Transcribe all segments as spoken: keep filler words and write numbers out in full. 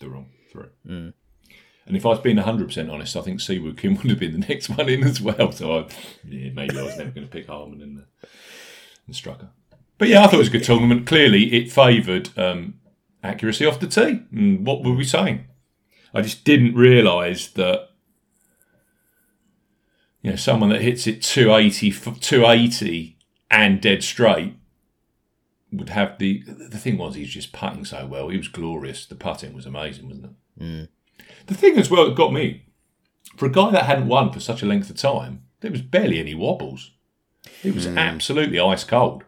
the wrong three. Mm. And if I was being one hundred percent honest, I think Siwoo Kim would have been the next one in as well. So I, yeah, maybe I was never going to pick Harman and, uh, and Straka. But yeah, I thought it was a good tournament. Clearly, it favoured um, accuracy off the tee. And what were we saying? I just didn't realise that, you know, someone that hits it two eighty, two eighty and dead straight would have the... The thing was, he was just putting so well. He was glorious. The putting was amazing, wasn't it? Mm. The thing as well that got me, for a guy that hadn't won for such a length of time, there was barely any wobbles. It was mm. absolutely ice cold.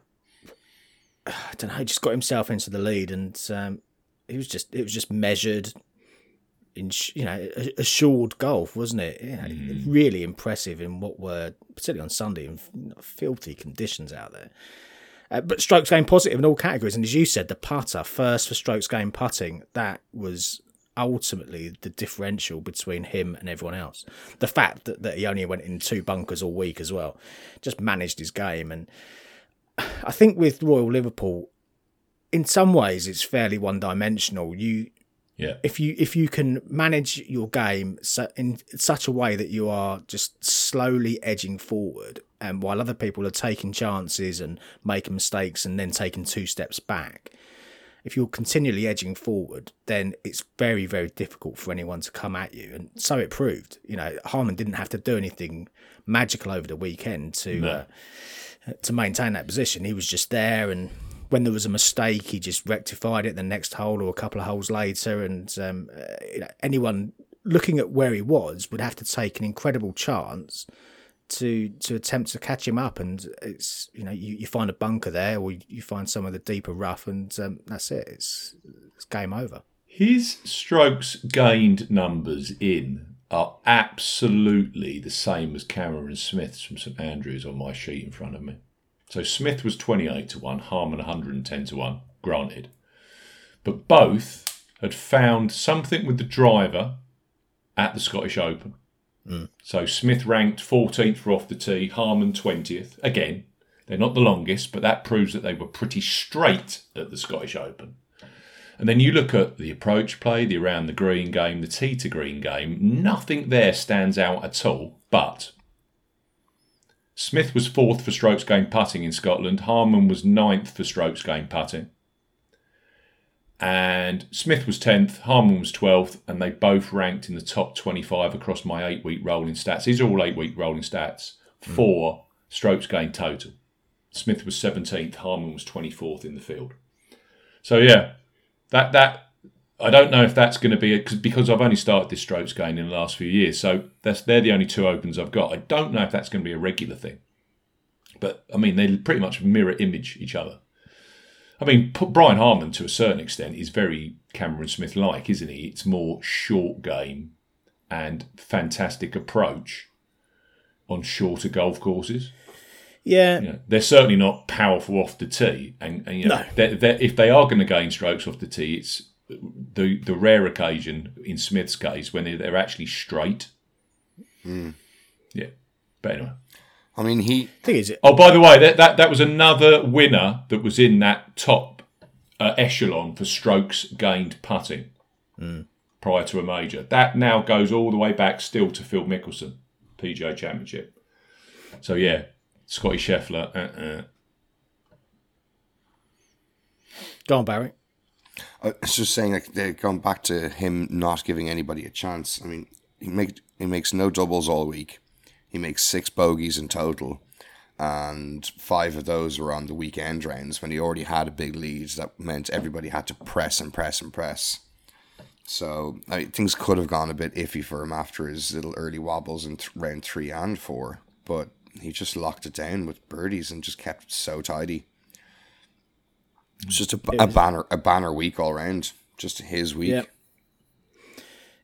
I don't know. He just got himself into the lead, and um, it was just it was just measured, in, you know, assured golf, wasn't it? You know, mm. really impressive in what were, particularly on Sunday, in filthy conditions out there. Uh, but strokes game positive in all categories, and as you said, the putter first for strokes game putting, that was ultimately the differential between him and everyone else. The fact that, that he only went in two bunkers all week as well, just managed his game. And I think with Royal Liverpool, in some ways it's fairly one-dimensional. You, yeah. if you if you can manage your game in such a way that you are just slowly edging forward, and while other people are taking chances and making mistakes and then taking two steps back, if you're continually edging forward, then it's very, very difficult for anyone to come at you. And so it proved. You know, Harman didn't have to do anything magical over the weekend to no. uh, to maintain that position. He was just there, and when there was a mistake, he just rectified it the next hole or a couple of holes later. And um, uh, you know, anyone looking at where he was would have to take an incredible chance to to attempt to catch him up, and it's, you know, you, you find a bunker there, or you find some of the deeper rough, and um, that's it. It's, it's game over. His strokes gained numbers in are absolutely the same as Cameron Smith's from St Andrews on my sheet in front of me. So Smith was twenty-eight to one, Harman one hundred ten to one, granted. But both had found something with the driver at the Scottish Open. Mm. So Smith ranked fourteenth for off the tee, Harman twentieth. Again, they're not the longest, but that proves that they were pretty straight at the Scottish Open. And then you look at the approach play, the around the green game, the tee to green game, nothing there stands out at all. But Smith was fourth for strokes gained putting in Scotland, Harman was ninth for strokes gained putting. And Smith was tenth, Harman was twelfth, and they both ranked in the top twenty-five across my eight-week rolling stats. These are all eight-week rolling stats for mm. strokes gained total. Smith was seventeenth, Harman was twenty-fourth in the field. So, yeah, that that I don't know if that's going to be... A, cause, because I've only started this strokes gain in the last few years, so that's they're the only two opens I've got. I don't know if that's going to be a regular thing. But, I mean, they pretty much mirror image each other. I mean, Brian Harman, to a certain extent, is very Cameron Smith-like, isn't he? It's more short game and fantastic approach on shorter golf courses. Yeah. You know, they're certainly not powerful off the tee. And, and you know, no. they're, they're, if they are going to gain strokes off the tee, it's the the rare occasion, in Smith's case, when they're, they're actually straight. Mm. Yeah. But anyway. I mean, he... Thing is, oh, by the way, that, that, that was another winner that was in that top uh, echelon for strokes gained putting mm. prior to a major. That now goes all the way back still to Phil Mickelson, P G A Championship. So, yeah, Scotty Scheffler. Uh-uh. Go on, Barry. I was just saying, like, they're going back to him not giving anybody a chance. I mean, he, make, he makes no doubles all week. He makes six bogeys in total, and five of those were on the weekend rounds when he already had a big lead. That meant everybody had to press and press and press. So I mean, things could have gone a bit iffy for him after his little early wobbles in th- round three and four, but he just locked it down with birdies and just kept so tidy. It's just a, a banner, a banner week all round. Just his week. Yeah.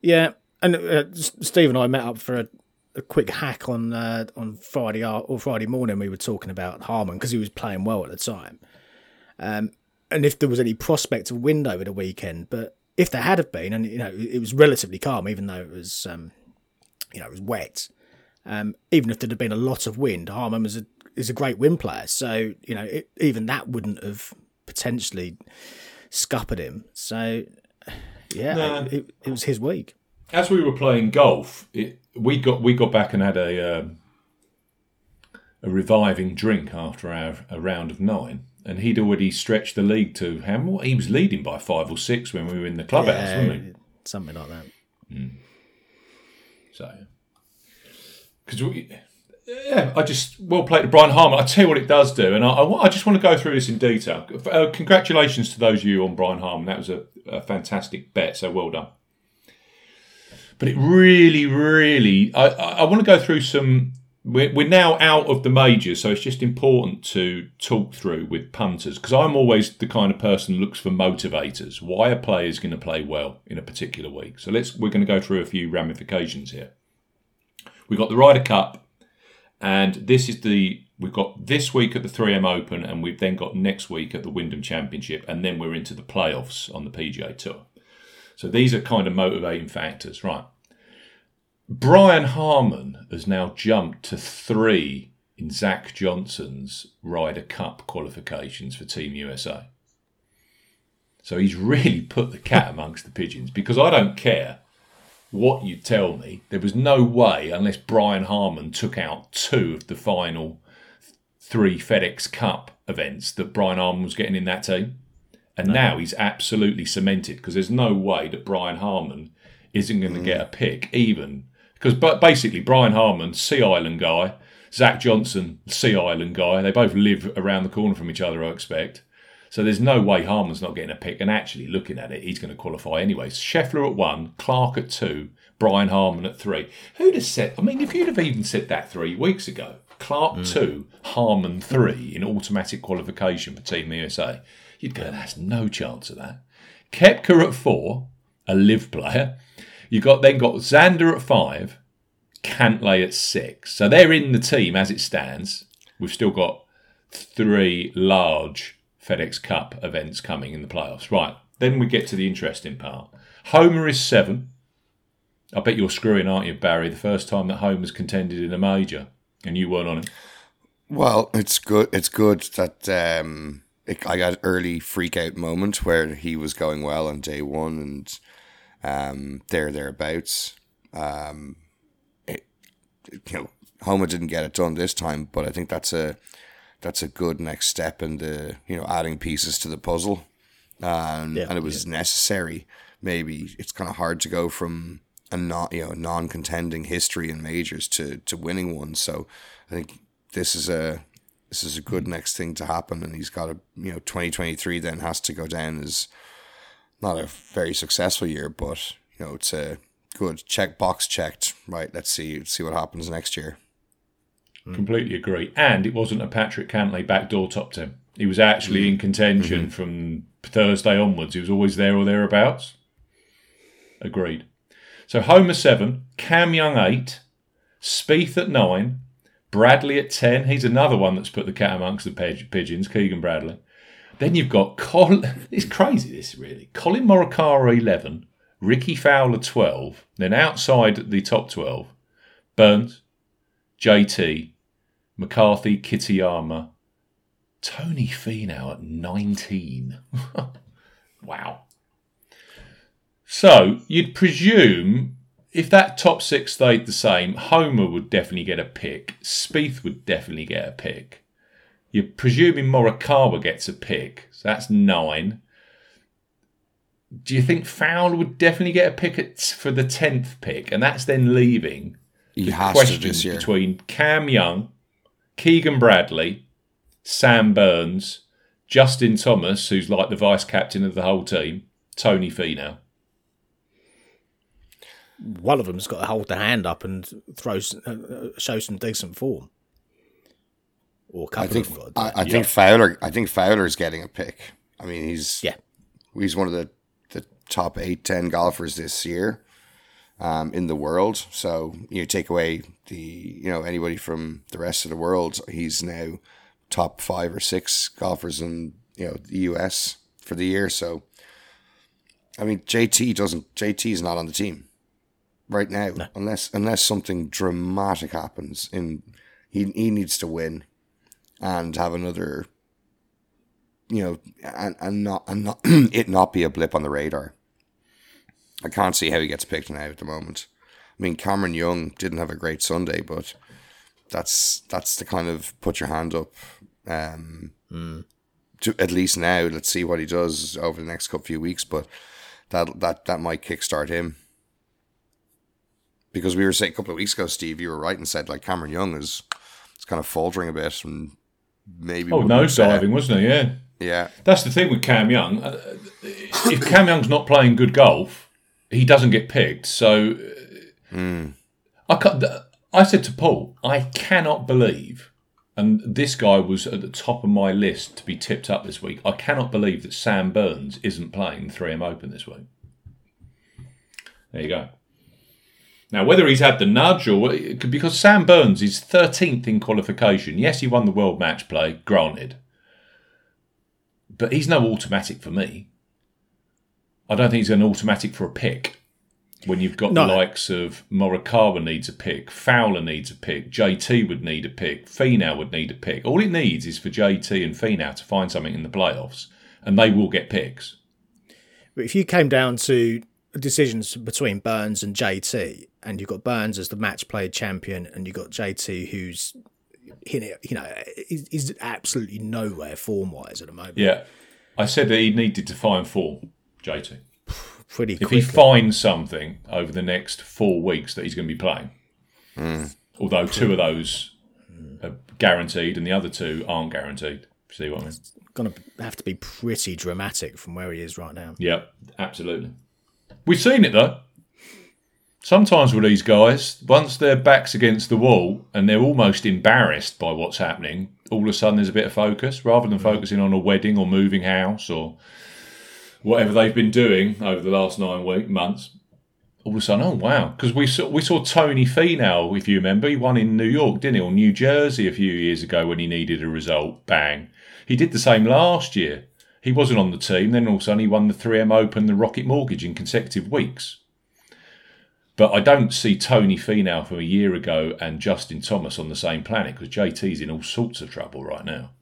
Yeah, and uh, Steve and I met up for a. A quick hack on uh, on Friday or Friday morning. We were talking about Harman because he was playing well at the time, um, and if there was any prospect of wind over the weekend. But if there had have been, and you know, it was relatively calm, even though it was, um, you know, it was wet. Um, even if there'd have been a lot of wind, Harman was a, is a great wind player, so you know, it, even that wouldn't have potentially scuppered him. So yeah, no. it, it, it was his week. As we were playing golf, it. We got we got back and had a um, a reviving drink after our a round of nine, and he'd already stretched the lead to how much he was leading by five or six when we were in the clubhouse, yeah, wasn't he? Something like that. Mm. So, because we, yeah, I just well played to Brian Harman. I tell you what it does do, and I, I, I just want to go through this in detail. Uh, congratulations to those of you on Brian Harman. That was a, a fantastic bet. So well done. But it really, really, I, I want to go through some, we're, we're now out of the majors, so it's just important to talk through with punters, because I'm always the kind of person who looks for motivators, why a player is going to play well in a particular week. So let's we're going to go through a few ramifications here. We've got the Ryder Cup, and this is the, we've got this week at the three M Open, and we've then got next week at the Wyndham Championship, and then we're into the playoffs on the P G A Tour. So these are kind of motivating factors, right? Brian Harman has now jumped to three in Zach Johnson's Ryder Cup qualifications for Team U S A. So he's really put the cat amongst the pigeons, because I don't care what you tell me. There was no way, unless Brian Harman took out two of the final three FedEx Cup events, that Brian Harman was getting in that team. And no. now he's absolutely cemented, because there's no way that Brian Harman isn't going to mm. get a pick, even because but basically Brian Harman, Sea Island guy, Zach Johnson, Sea Island guy, they both live around the corner from each other, I expect. So there's no way Harman's not getting a pick. And actually, looking at it, he's going to qualify anyway. Scheffler at one, Clark at two, Brian Harman at three. Who'd have said? I mean, if you'd have even said that three weeks ago, Clark mm. two, Harman three in automatic qualification for Team U S A. You'd go, that's no chance of that. Koepka at four, a live player. You got then got Xander at five, Cantlay at six. So they're in the team as it stands. We've still got three large FedEx Cup events coming in the playoffs. Right, then we get to the interesting part. Homer is seven. I bet you're screwing, aren't you, Barry? The first time that Homer's contended in a major, and you weren't on him. Well, it's good. It's good that. Um... I got an early freak-out moment where he was going well on day one and um, there, thereabouts. Um, it, you know, Homer didn't get it done this time, but I think that's a that's a good next step in the, you know, adding pieces to the puzzle. Um, yeah, and it was yeah. necessary. Maybe it's kind of hard to go from a not you know non-contending history in majors to to winning one. So I think this is a. This is a good next thing to happen, and he's got a, you know, twenty twenty-three then has to go down as not a very successful year, but, you know, it's a good check, box checked, right? Let's see, let's see what happens next year. Completely agree. And it wasn't a Patrick Cantlay backdoor top ten. He was actually in contention mm-hmm. from Thursday onwards. He was always there or thereabouts. Agreed. So Homer seven, Cam Young eight, Spieth at nine, Bradley at ten. He's another one that's put the cat amongst the pigeons, Keegan Bradley. Then you've got Colin. It's crazy, this, really. Colin Morikawa eleven, Ricky Fowler twelve. Then outside the top twelve, Burns, J T, McCarthy, Kitayama, Tony Finau at nineteen. Wow. So you'd presume if that top six stayed the same, Homer would definitely get a pick. Spieth would definitely get a pick. You're presuming Morikawa gets a pick. So that's nine. Do you think Fowler would definitely get a pick at, for the tenth pick? And that's then leaving he the questions between Cam Young, Keegan Bradley, Sam Burns, Justin Thomas, who's like the vice captain of the whole team, Tony Finau. One of them's got to hold the hand up and throw, uh, show some decent form. Or a couple I think, of them. I, I yeah. think Fowler. I think Fowler's getting a pick. I mean, he's yeah. he's one of the, the top eight, ten golfers this year, um, in the world. So you know, take away the you know anybody from the rest of the world, he's now top five or six golfers in you know the U S for the year. So I mean, J T doesn't. J T's not on the team right now, no. unless unless something dramatic happens, in he he needs to win and have another, you know, and, and not and not it not be a blip on the radar. I can't see how he gets picked now at the moment. I mean, Cameron Young didn't have a great Sunday, but that's that's the kind of put your hand up. Um, mm. to, at least now, let's see what he does over the next couple few weeks, but that that that might kickstart him. Because we were saying a couple of weeks ago, Steve, you were right and said like Cameron Young is, is kind of faltering a bit and maybe oh nose diving, wasn't he? Yeah, yeah. That's the thing with Cam Young. If Cam Young's not playing good golf, he doesn't get picked. So mm. I can't, I said to Paul, I cannot believe, and this guy was at the top of my list to be tipped up this week. I cannot believe that Sam Burns isn't playing the three M Open this week. There you go. Now, whether he's had the nudge or... Because Sam Burns is thirteenth in qualification. Yes, he won the world match play, granted. But he's no automatic for me. I don't think he's an automatic for a pick. When you've got no. the likes of Morikawa needs a pick, Fowler needs a pick, J T would need a pick, Finau would need a pick. All it needs is for J T and Finau to find something in the playoffs, and they will get picks. But if you came down to... decisions between Burns and J T, and you've got Burns as the match play champion, and you've got J T who's, you know, is absolutely nowhere form wise at the moment. Yeah, I said that he needed to find form, J T. Pretty. If quickly. He finds something over the next four weeks that he's going to be playing, mm. although two of those are guaranteed and the other two aren't guaranteed. See what I mean? It's going to have to be pretty dramatic from where he is right now. Yeah, absolutely. We've seen it, though. Sometimes with these guys, once their back's against the wall and they're almost embarrassed by what's happening, all of a sudden there's a bit of focus. Rather than focusing on a wedding or moving house or whatever they've been doing over the last nine week, months, all of a sudden, oh, wow. Because we saw, we saw Tony Finau, if you remember. He won in New York, didn't he? Or New Jersey a few years ago when he needed a result. Bang. He did the same last year. He wasn't on the team. Then all of a sudden he won the three M Open, the Rocket Mortgage in consecutive weeks. But I don't see Tony Finau from a year ago and Justin Thomas on the same planet because J T's in all sorts of trouble right now.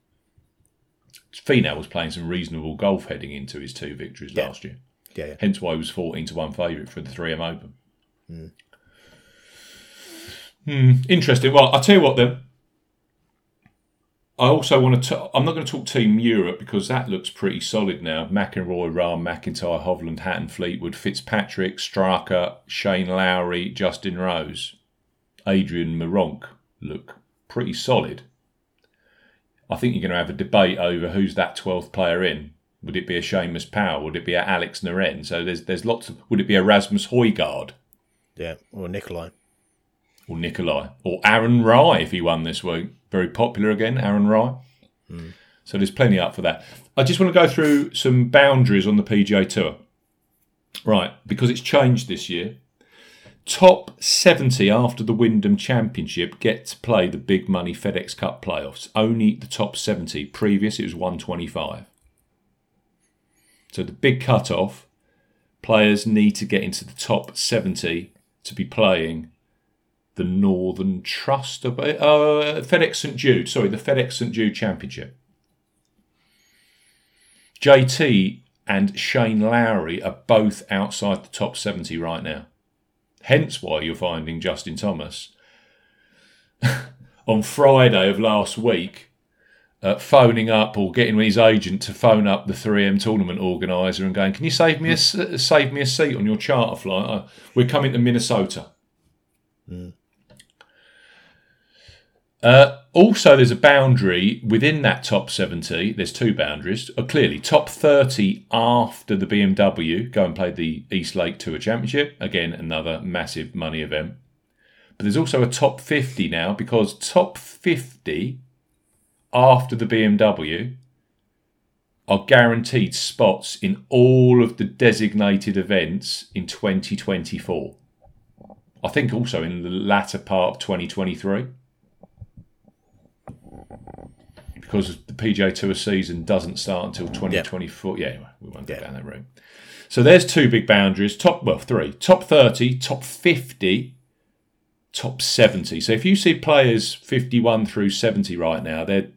Finau was playing some reasonable golf heading into his two victories yeah. last year. Yeah, yeah. Hence why he was fourteen to one favourite for the three M Open. Mm. Mm, interesting. Well, I'll tell you what then. I also want to... T- I'm not going to talk Team Europe because that looks pretty solid now. McIlroy, Rahm, McIntyre, Hovland, Hatton, Fleetwood, Fitzpatrick, Straka, Shane Lowry, Justin Rose, Adrian Maronk look pretty solid. I think you're going to have a debate over who's that twelfth player in. Would it be a Seamus Powell? Would it be a Alex Noren? So there's there's lots of... Would it be a Rasmus Højgaard? Yeah, or Nikolai. Or Nikolai. Or Aaron Rye if he won this week. Very popular again, Aaron Rye. Mm. So there's plenty up for that. I just want to go through some boundaries on the P G A Tour. Right, because it's changed this year. Top seventy after the Wyndham Championship get to play the big money FedEx Cup playoffs. Only the top seventy. Previous, it was one twenty-five. So the big cut-off, players need to get into the top seventy to be playing the Northern Trust, uh, FedEx St Jude, sorry, the FedEx St Jude Championship. J T and Shane Lowry are both outside the top seventy right now. Hence why you're finding Justin Thomas on Friday of last week uh, phoning up or getting his agent to phone up the three M tournament organiser and going, can you save me a, save me a seat on your charter flight? Uh, we're coming to Minnesota. Mm. Uh, also, there's a boundary within that top seventy. There's two boundaries. Uh, clearly, top thirty after the B M W go and play the East Lake Tour Championship. Again, another massive money event. But there's also a top fifty now, because top fifty after the B M W are guaranteed spots in all of the designated events in twenty twenty-four. I think also in the latter part of twenty twenty-three. Because the P G A Tour season doesn't start until twenty twenty-four. Yeah, yeah, we won't go yeah. down that route. So there's two big boundaries. Top, well, three. Top thirty, top fifty, top seventy. So if you see players fifty-one through seventy right now, they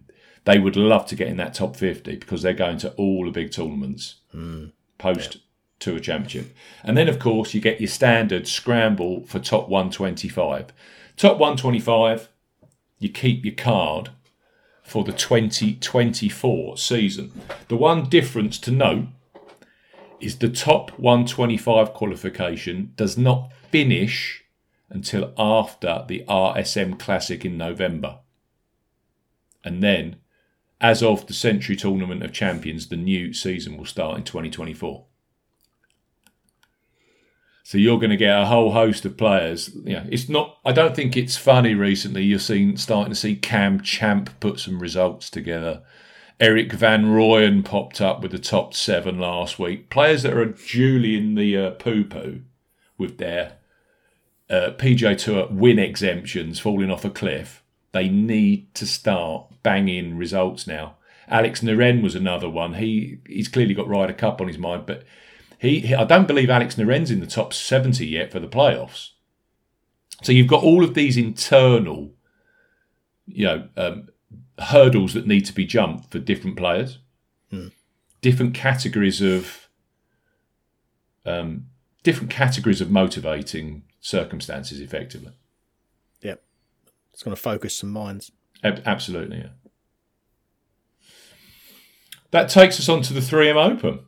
they would love to get in that top fifty, because they're going to all the big tournaments mm. post yeah. Tour Championship. And then, of course, you get your standard scramble for top one twenty-five. Top one twenty-five, you keep your card for the twenty twenty-four season. The one difference to note is the top one twenty-five qualification does not finish until after the R S M Classic in November. And then, as of the Century Tournament of Champions, the new season will start in twenty twenty-four. So you're going to get a whole host of players. You know, it's not. I don't think it's funny. Recently, you're seeing starting to see Cam Champ put some results together. Eric Van Rooyen popped up with the top seven last week. Players that are duly in the uh, poo-poo with their uh, P G A Tour win exemptions falling off a cliff. They need to start banging results now. Alex Noren was another one. He he's clearly got Ryder Cup on his mind, but. He, I don't believe Alex Noren's in the top seventy yet for the playoffs. So you've got all of these internal, you know, um, hurdles that need to be jumped for different players, hmm. different categories of, um, different categories of motivating circumstances. Effectively, yep, it's going to focus some minds. A- absolutely, yeah. That takes us on to the three M Open.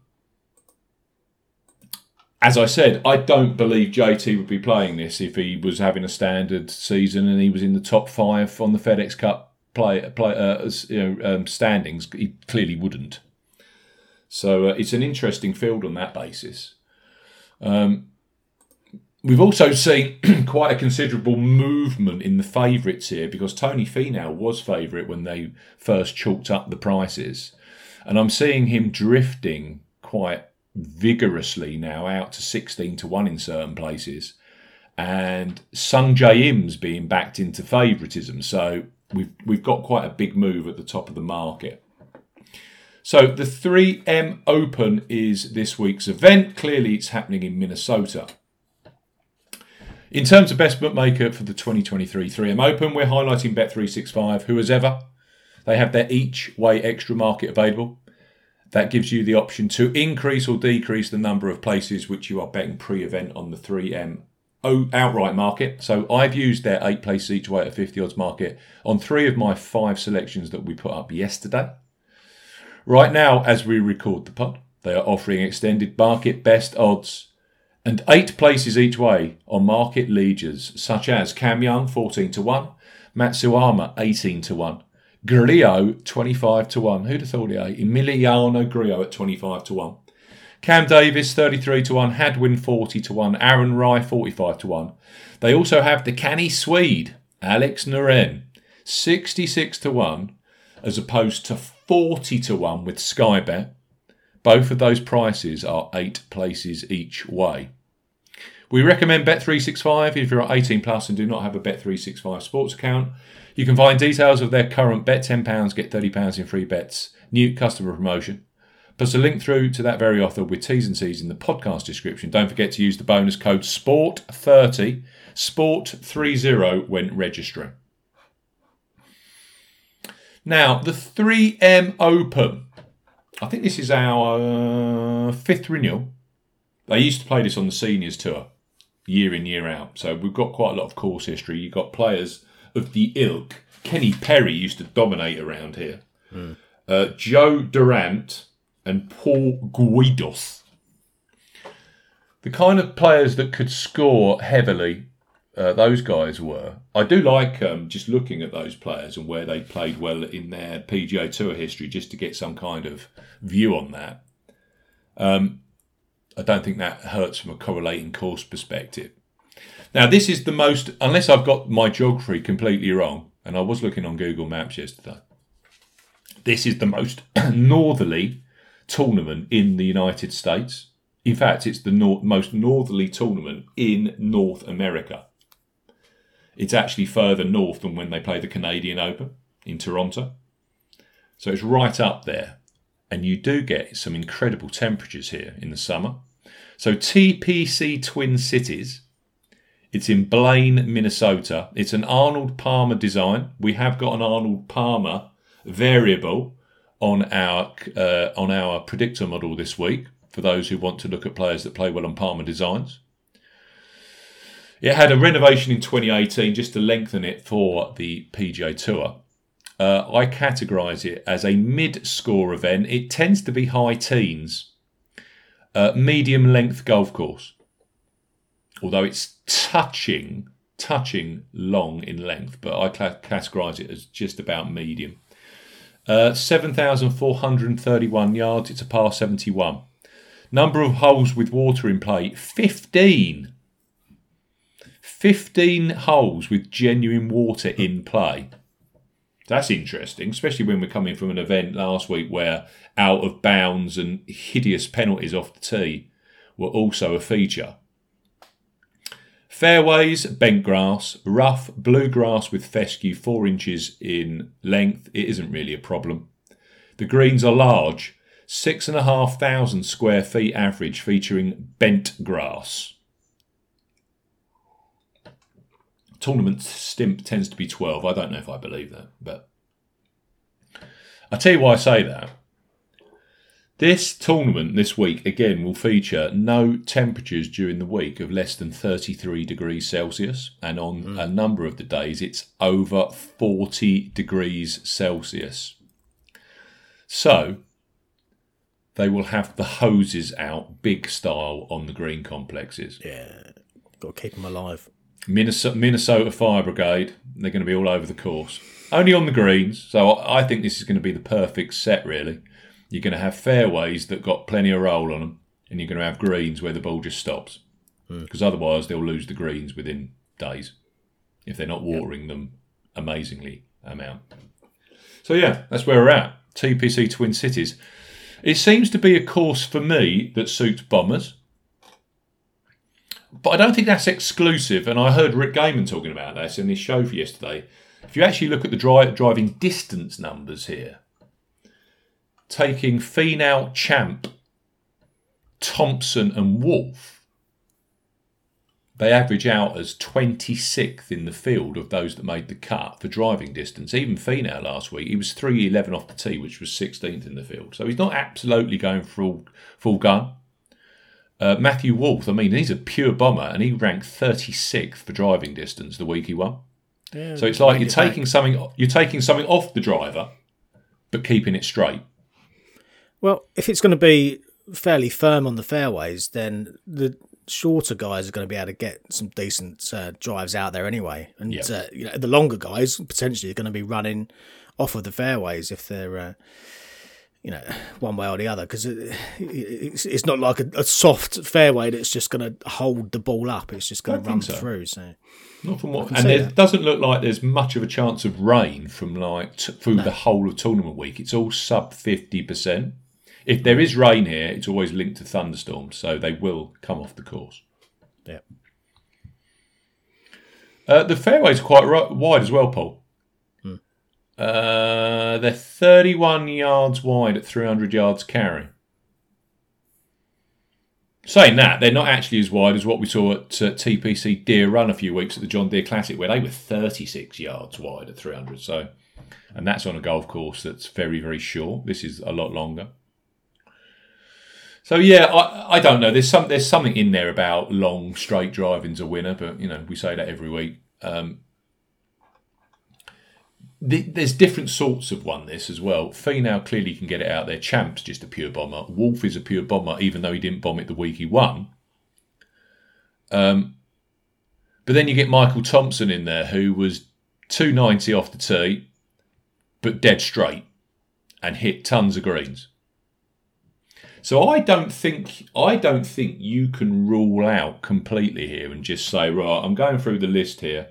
As I said, I don't believe J T would be playing this if he was having a standard season and he was in the top five on the FedEx Cup play, play uh, you know, um, standings. He clearly wouldn't. So uh, it's an interesting field on that basis. Um, we've also seen quite a considerable movement in the favourites here, because Tony Finau was favourite when they first chalked up the prices. And I'm seeing him drifting quite vigorously now out to sixteen to one in certain places, and Sung Jae Im's being backed into favouritism. So we've we've got quite a big move at the top of the market. So the three M Open is this week's event. Clearly it's happening in Minnesota. In terms of best bookmaker for the twenty twenty-three three M Open, we're highlighting Bet three sixty-five, who as ever. They have their each way extra market available. That gives you the option to increase or decrease the number of places which you are betting pre-event on the three M outright market. So I've used their eight place each way at fifty odds market on three of my five selections that we put up yesterday. Right now, as we record the pod, they are offering extended market best odds and eight places each way on market leaders such as Cam Young fourteen to one, Matsuyama eighteen to one. Grillo, twenty-five to one. Who'd have thought it, eh? Emiliano Grillo at twenty-five to one. Cam Davis, thirty-three to one. Hadwin, forty to one. Aaron Rye, forty-five to one. They also have the canny Swede, Alex Noren, sixty-six to one. as opposed to forty to one with Sky Bet. Both of those prices are eight places each way. We recommend Bet three sixty-five if you're eighteen plus and do not have a Bet three sixty-five sports account. You can find details of their current bet ten pounds, get thirty pounds in free bets, new customer promotion. Plus a link through to that very offer with T's and C's in the podcast description. Don't forget to use the bonus code SPORT thirty, SPORT thirty when registering. Now, the three M Open. I think this is our uh, fifth renewal. They used to play this on the seniors tour, year in, year out. So we've got quite a lot of course history. You've got players of the ilk. Kenny Perry used to dominate around here. Mm. Uh, Joe Durant and Paul Guidos. The kind of players that could score heavily, uh, those guys were. I do like um, just looking at those players and where they played well in their P G A Tour history just to get some kind of view on that. Um, I don't think that hurts from a correlating course perspective. Now, this is the most, unless I've got my geography completely wrong, and I was looking on Google Maps yesterday, this is the most northerly tournament in the United States. In fact, it's the nor- most northerly tournament in North America. It's actually further north than when they play the Canadian Open in Toronto. So it's right up there. And you do get some incredible temperatures here in the summer. So T P C Twin Cities. It's in Blaine, Minnesota. It's an Arnold Palmer design. We have got an Arnold Palmer variable on our uh, on our predictor model this week for those who want to look at players that play well on Palmer designs. It had a renovation in twenty eighteen just to lengthen it for the P G A Tour. Uh, I categorise it as a mid-score event. It tends to be high teens, uh, medium-length golf course, although it's touching, touching long in length, but I categorise it as just about medium. Uh, seven thousand four hundred thirty-one yards. It's a par seventy-one. Number of holes with water in play, fifteen. fifteen holes with genuine water in play. That's interesting, especially when we're coming from an event last week where out of bounds and hideous penalties off the tee were also a feature. Fairways, bent grass, rough, blue grass with fescue, four inches in length. It isn't really a problem. The greens are large, six and a half thousand square feet average, featuring bent grass. Tournament stimp tends to be twelve. I don't know if I believe that, but I tell you why I say that. This tournament this week, again, will feature no temperatures during the week of less than thirty-three degrees Celsius. And on mm. a number of the days, it's over forty degrees Celsius. So they will have the hoses out big style on the green complexes. Yeah, got to keep them alive. Minnesota, Minnesota Fire Brigade, they're going to be all over the course. Only on the greens, so I think this is going to be the perfect set, really. You're going to have fairways that got plenty of roll on them, and you're going to have greens where the ball just stops. Because mm. otherwise they'll lose the greens within days if they're not watering yep. them amazingly amount. So yeah, that's where we're at. T P C Twin Cities. It seems to be a course for me that suits bombers. But I don't think that's exclusive, and I heard Rick Gaiman talking about this in his show for yesterday. If you actually look at the dri- driving distance numbers here, taking Finau, Champ, Thompson and Wolf, they average out as twenty-sixth in the field of those that made the cut for driving distance. Even Finau last week, he was three eleven off the tee, which was sixteenth in the field. So he's not absolutely going full, full gun. Uh, Matthew Wolf, I mean, he's a pure bomber, and he ranked thirty-sixth for driving distance the week he won. Yeah, so it's like you're taking back. something, you're taking something off the driver, but keeping it straight. Well, if it's going to be fairly firm on the fairways, then the shorter guys are going to be able to get some decent uh, drives out there anyway, and yep. uh, you know, the longer guys potentially are going to be running off of the fairways if they're. Uh, you know, one way or the other, because it, it's, it's not like a, a soft fairway that's just going to hold the ball up. It's just going to run so. through. So, not from what, and it doesn't look like there's much of a chance of rain from like t- through no. the whole of tournament week. It's all sub fifty percent. If there is rain here, it's always linked to thunderstorms, so they will come off the course. Yeah. Uh, the fairways are quite right, wide as well, Paul. Uh, they're thirty-one yards wide at three hundred yards carry. Saying that, they're not actually as wide as what we saw at uh, T P C Deer Run a few weeks at the John Deere Classic, where they were thirty-six yards wide at three hundred. So, and that's on a golf course that's very, very short. This is a lot longer. So yeah, I, I don't know. There's some there's something in there about long straight driving's a winner, but you know we say that every week. Um, There's different sorts of one this as well. Finau clearly can get it out there. Champ's just a pure bomber. Wolf is a pure bomber, even though he didn't bomb it the week he won. Um, but then you get Michael Thompson in there, who was two ninety off the tee, but dead straight, and hit tons of greens. So I don't think I don't think you can rule out completely here and just say, right, I'm going through the list here.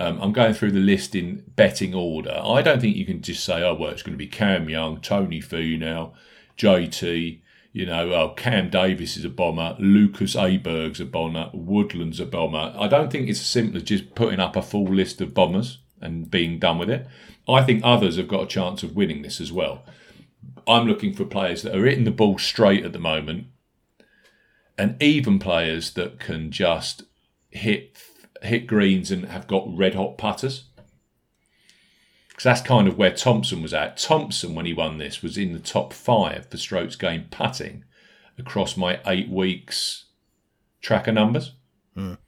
Um, I'm going through the list in betting order. I don't think you can just say, oh, well, it's going to be Cam Young, Tony Finau, J T, you know, oh, Cam Davis is a bomber, Lucas Åberg's a bomber, Woodland's a bomber. I don't think it's as simple as just putting up a full list of bombers and being done with it. I think others have got a chance of winning this as well. I'm looking for players that are hitting the ball straight at the moment, and even players that can just hit hit greens and have got red hot putters, because that's kind of where Thompson was at. Thompson, when he won this, was in the top five for strokes gained putting across my eight weeks tracker numbers. Mm.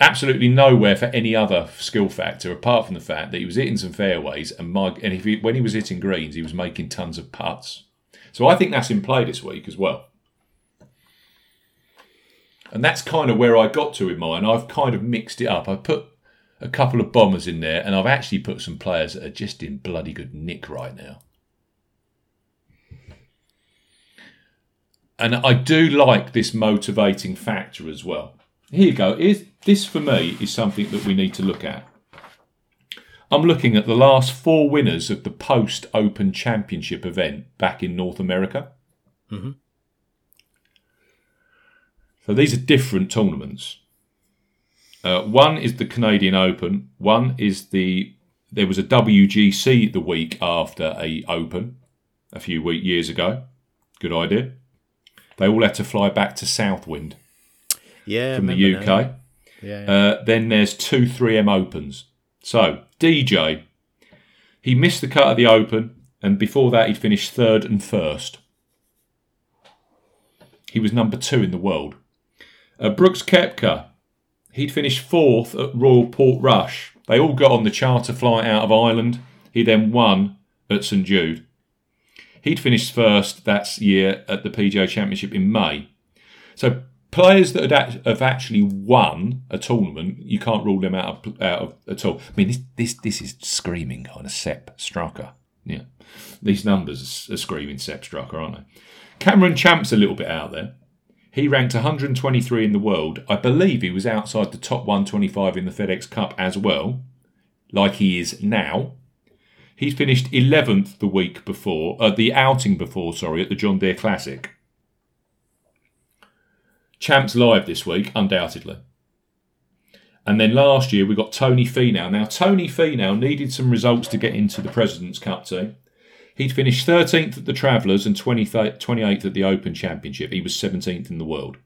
Absolutely nowhere for any other skill factor apart from the fact that he was hitting some fairways and my, and if he, when he was hitting greens, he was making tons of putts. So I think that's in play this week as well. And that's kind of where I got to with mine. I've kind of mixed it up. I put a couple of bombers in there, and I've actually put some players that are just in bloody good nick right now. And I do like this motivating factor as well. Here you go. Here's, this, for me, is something that we need to look at. I'm looking at the last four winners of the post-Open Championship event back in North America. Mm-hmm. So these are different tournaments. Uh, one is the Canadian Open. One is the... There was a W G C the week after a Open a few week, years ago. Good idea. They all had to fly back to Southwind yeah, from the U K. Yeah, yeah. Uh, then there's two three M Opens. So, D J, he missed the cut at the Open, and before that he'd finished third and first. He was number two in the world. Uh, Brooks Koepka, he'd finished fourth at Royal Portrush. They all got on the charter flight out of Ireland. He then won at St Jude. He'd finished first that year at the P G A Championship in May. So players that have actually won a tournament, you can't rule them out of, out of at all. I mean, this this, this is screaming kind of Sepp Straka. Yeah, these numbers are screaming Sepp Straka, aren't they? Cameron Champ's a little bit out there. He ranked one hundred twenty-three in the world. I believe he was outside the top one twenty-five in the FedEx Cup as well, like he is now. He finished eleventh the week before, uh, the outing before, sorry, at the John Deere Classic. Champ's live this week, undoubtedly. And then last year we got Tony Finau. Now, Tony Finau needed some results to get into the President's Cup team. He'd finished thirteenth at the Travellers and twenty-eighth at the Open Championship. He was seventeenth in the world.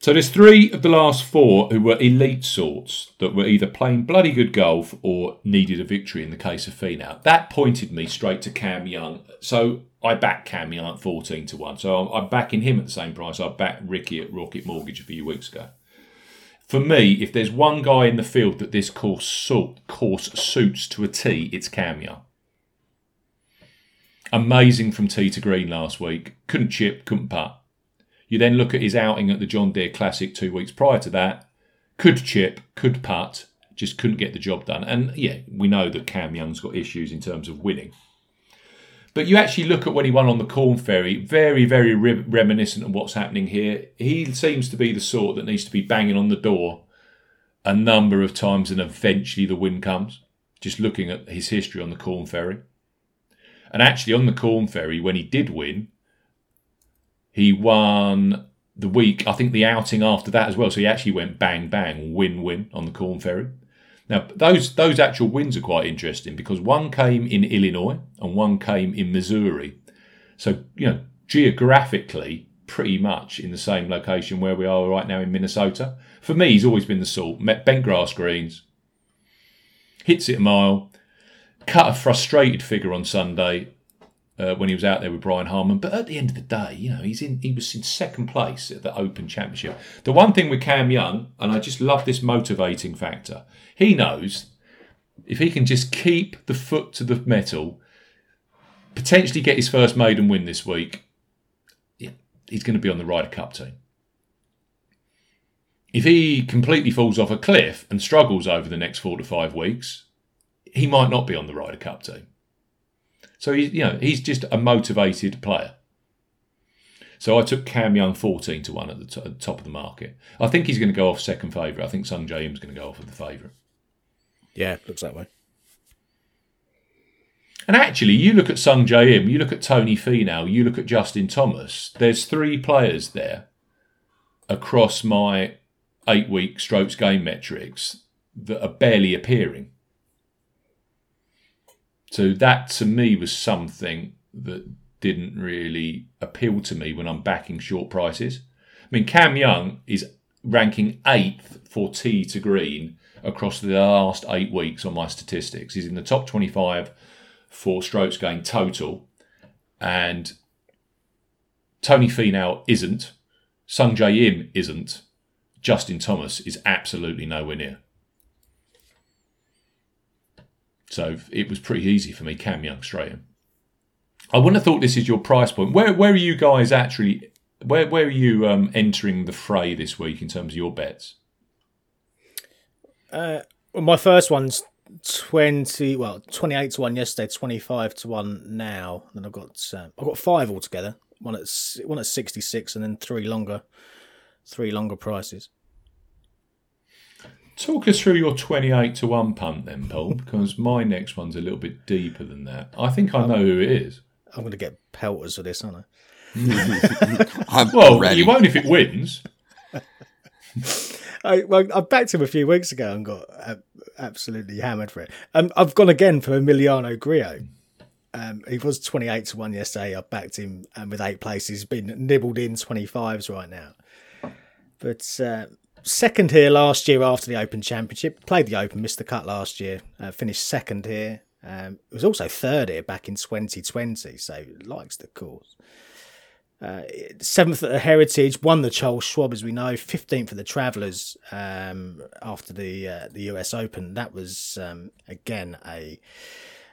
So there's three of the last four who were elite sorts that were either playing bloody good golf or needed a victory in the case of Finau. That pointed me straight to Cam Young. So I backed Cam Young at fourteen to one. So I'm backing him at the same price. I backed Ricky at Rocket Mortgage a few weeks ago. For me, if there's one guy in the field that this course sort, course suits to a tee, it's Cam Young. Amazing from tee to green last week. Couldn't chip, couldn't putt. You then look at his outing at the John Deere Classic two weeks prior to that. Could chip, could putt, just couldn't get the job done. And yeah, we know that Cam Young's got issues in terms of winning. But you actually look at when he won on the Corn Ferry, very, very re- reminiscent of what's happening here. He seems to be the sort that needs to be banging on the door a number of times and eventually the win comes, just looking at his history on the Corn Ferry. And actually on the Corn Ferry, when he did win, he won the week, I think the outing after that as well. So he actually went bang, bang, win, win on the Corn Ferry. Now, those those actual wins are quite interesting because one came in Illinois and one came in Missouri. So, you know, geographically, pretty much in the same location where we are right now in Minnesota. For me, he's always been the sort. Bent grass greens, hits it a mile, cut a frustrated figure on Sunday uh, when he was out there with Brian Harman. But at the end of the day, you know, he's in. he was in second place at the Open Championship. The one thing with Cam Young, and I just love this motivating factor, he knows if he can just keep the foot to the metal, potentially get his first maiden win this week, he's going to be on the Ryder Cup team. If he completely falls off a cliff and struggles over the next four to five weeks, he might not be on the Ryder Cup team. So, he, you know, he's just a motivated player. So I took Cam Young fourteen to one at the, t- at the top of the market. I think he's going to go off second favourite. I think Sung Jae Im's going to go off at the favourite. Yeah, looks that way. And actually, you look at Sung Jae Im, you look at Tony Finau, you look at Justin Thomas. There's three players there across my eight-week strokes game metrics that are barely appearing. So that, to me, was something that didn't really appeal to me when I'm backing short prices. I mean, Cam Young is ranking eighth for tee to green across the last eight weeks on my statistics. He's in the top twenty-five for strokes gained total. And Tony Finau isn't. Sung Jae Im isn't. Justin Thomas is absolutely nowhere near. So it was pretty easy for me, Cam Young straight in. I wouldn't have thought this is your price point. Where where are you guys actually? Where where are you um, entering the fray this week in terms of your bets? Uh, well, my first one's twenty. Well, twenty-eight to one yesterday, twenty-five to one now. And then I've got uh, I've got five altogether. One at one at sixty-six, and then three longer, three longer prices. Talk us through your twenty-eight to one punt then, Paul, because my next one's a little bit deeper than that. I think I know who it is. I'm going to get pelters for this, aren't I? I'm well, ready. You won't if it wins. I, well, I backed him a few weeks ago and got uh, absolutely hammered for it. Um, I've gone again for Emiliano Grillo. Um, he was twenty-eight to one yesterday. I backed him um, with eight places. He's been nibbled in twenty-fives right now. But... Uh, second here last year after the Open Championship. Played the Open, missed the cut last year. Uh, finished second here. Um, it was also third here back in twenty twenty, so likes the course. Uh, seventh at the Heritage, won the Charles Schwab, as we know. fifteenth at the Travellers um, after the uh, the U S Open. That was, um, again, a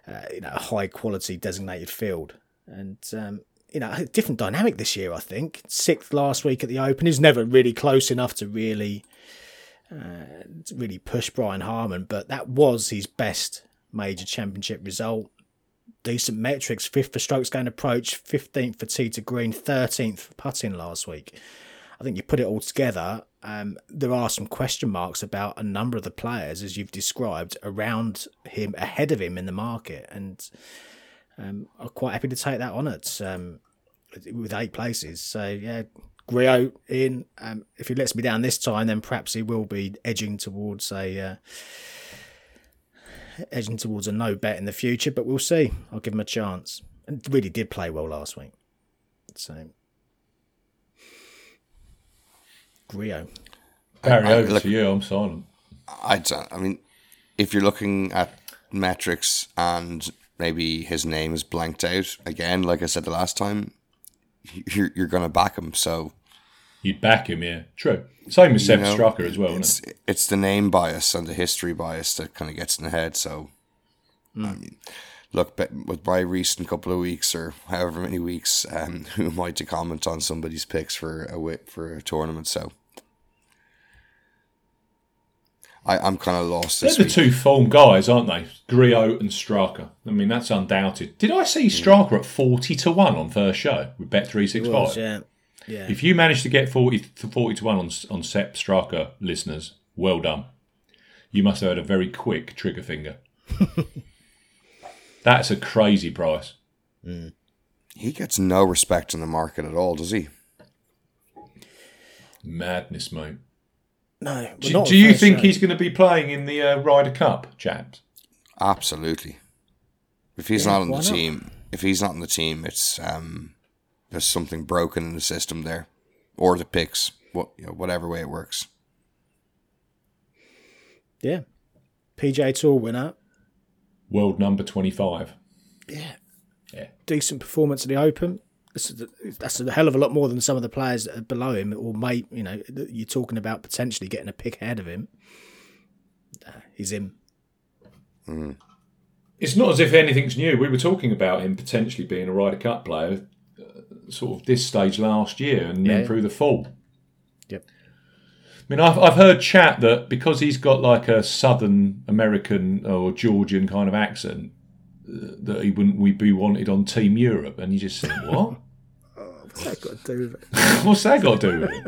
uh, you know, a high-quality designated field. And... Um, You know, a different dynamic this year, I think. Sixth last week at the Open. He's never really close enough to really uh, to really push Brian Harman, but that was his best major championship result. Decent metrics. Fifth for strokes gained approach. fifteenth for tee to green. thirteenth for putting last week. I think you put it all together. Um, there are some question marks about a number of the players, as you've described, around him, ahead of him in the market. And... Um, I'm quite happy to take that on at um, with eight places. So yeah, Grillo in. Um, if he lets me down this time, then perhaps he will be edging towards a uh, edging towards a no bet in the future. But we'll see. I'll give him a chance. And really did play well last week. So Grillo, Barry, over look, to you. I'm silent. I I mean, if you're looking at metrics and maybe his name is blanked out again. Like I said the last time, you're, you're going to back him. So you'd back him, yeah, true. Same with Seb Strucker as well. It's, isn't it? It's the name bias and the history bias that kind of gets in the head. So mm. I mean, look, with my recent couple of weeks or however many weeks, um, who am I to comment on somebody's picks for a for a tournament? So I, I'm kind of lost. They're the week. two form guys, aren't they? Griot and Straka. I mean, that's undoubted. Did I see Straka at forty to one on first show with Bet three sixty-five? Yeah. yeah. If you manage to get forty to forty to one on on Sepp Straka, listeners, well done. You must have had a very quick trigger finger. That's a crazy price. Mm. He gets no respect in the market at all, does he? Madness, mate. No. Do, do you think show. he's going to be playing in the uh, Ryder Cup, chaps? Absolutely. If he's yeah, not on the not? team, if he's not on the team, it's um, there's something broken in the system there, or the picks, what you know, whatever way it works. Yeah, P G A Tour winner, world number twenty-five. Yeah, yeah, decent performance at the Open. That's a hell of a lot more than some of the players that are below him, or may you know you're talking about potentially getting a pick ahead of him. He's him. Mm. It's not as if anything's new. We were talking about him potentially being a Ryder Cup player, uh, sort of this stage last year, and yeah. then through the fall. Yep. I mean, I've I've heard chat that because he's got like a Southern American or Georgian kind of accent, uh, that he wouldn't be wanted on Team Europe, and you just think, what? What's that got to do with it? What's that got to do with it?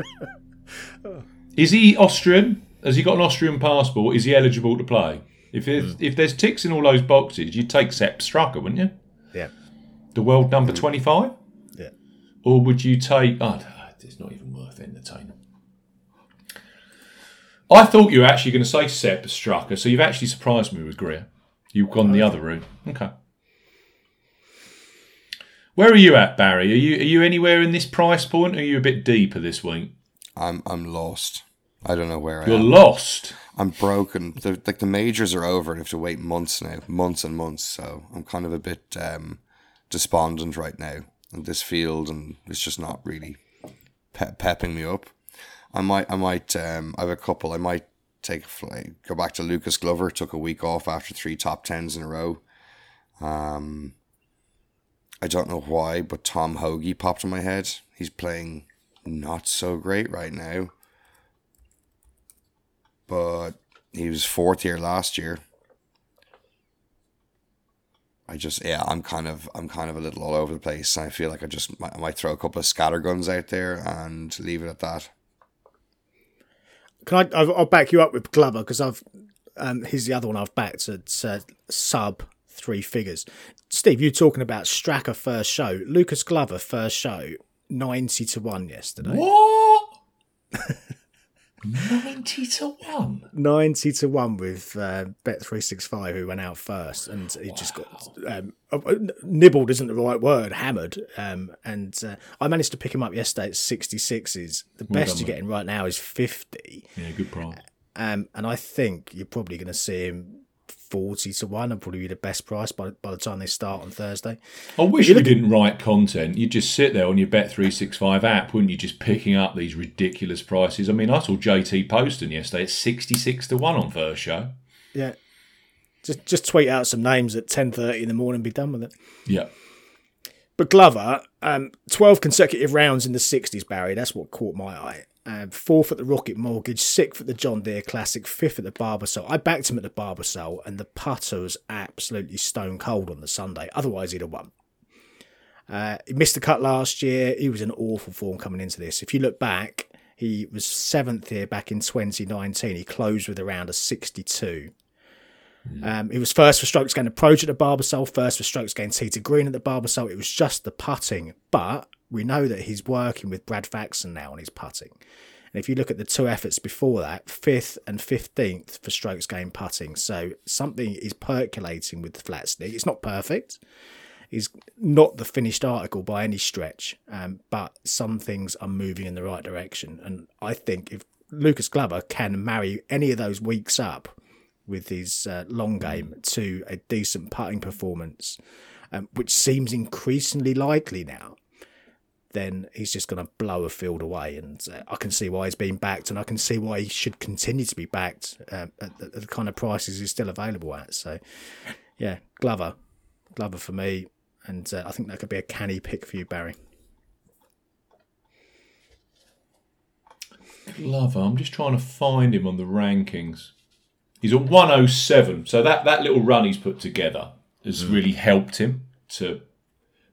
Oh. Is he Austrian? Has he got an Austrian passport? Is he eligible to play? If mm. if there's ticks in all those boxes, you'd take Sepp Straka, wouldn't you? Yeah. The world number twenty-five? Yeah. Or would you take... Oh, it's not even worth entertaining. I thought you were actually going to say Sepp Straka, so you've actually surprised me with Greer. You've gone oh. the other route. Okay. Where are you at, Barry? Are you are you anywhere in this price point? Or are you a bit deeper this week? I'm I'm lost. I don't know where I You're am. You're lost. I'm broken. The, like the majors are over, and I have to wait months now, months and months. So I'm kind of a bit um, despondent right now in this field, and it's just not really pe- pepping me up. I might I might um, I have a couple. I might take a flight, go back to Lucas Glover. Took a week off after three top tens in a row. Um. I don't know why, but Tom Hoagie popped in my head. He's playing not so great right now. But he was fourth here last year. I just, yeah, I'm kind of I'm kind of a little all over the place. I feel like I just I might throw a couple of scatterguns out there and leave it at that. Can I, I'll back you up with Glover, because I've, um, he's the other one I've backed. It's uh, sub three figures. Steve, you're talking about Straka first show. Lucas Glover first show, ninety to one yesterday. What? ninety to one? ninety to one with uh, Bet three sixty-five, who went out first. And he wow. just got um, nibbled, isn't the right word, hammered. Um, and uh, I managed to pick him up yesterday at sixty-sixes. The well best done, you're mate. getting right now is fifty. Yeah, good price. Um, and I think you're probably going to see him forty to one and probably be the best price by, by the time they start on Thursday. I wish you we didn't write content. You'd just sit there on your Bet three sixty-five app, wouldn't you, just picking up these ridiculous prices. I mean, I saw J T posting yesterday at sixty-six to one on first show. Yeah. Just just tweet out some names at ten thirty in the morning and be done with it. Yeah. But Glover, um, twelve consecutive rounds in the sixties, Barry. That's what caught my eye. Um, fourth at the Rocket Mortgage, sixth at the John Deere Classic, fifth at the Barbasol. I backed him at the Barbasol, and the putter was absolutely stone cold on the Sunday. Otherwise, he'd have won. Uh, he missed the cut last year. He was in awful form coming into this. If you look back, he was seventh here back in twenty nineteen. He closed with around a sixty-two. Um, he was first for strokes gained approach at the Barbasol, first for strokes gained tee to green at the Barbasol. It was just the putting, but we know that he's working with Brad Faxon now on his putting. And if you look at the two efforts before that, fifth and fifteenth for strokes gained putting. So something is percolating with the flat stick. It's not perfect. It's not the finished article by any stretch, um, but some things are moving in the right direction. And I think if Lucas Glover can marry any of those weeks up with his uh, long game to a decent putting performance, um, which seems increasingly likely now, then he's just going to blow a field away. And uh, I can see why he's been backed, and I can see why he should continue to be backed uh, at, the, at the kind of prices he's still available at. So, yeah, Glover. Glover for me. And uh, I think that could be a canny pick for you, Barry. Glover. I'm just trying to find him on the rankings. He's at one oh seven. So that, that little run he's put together has mm. really helped him to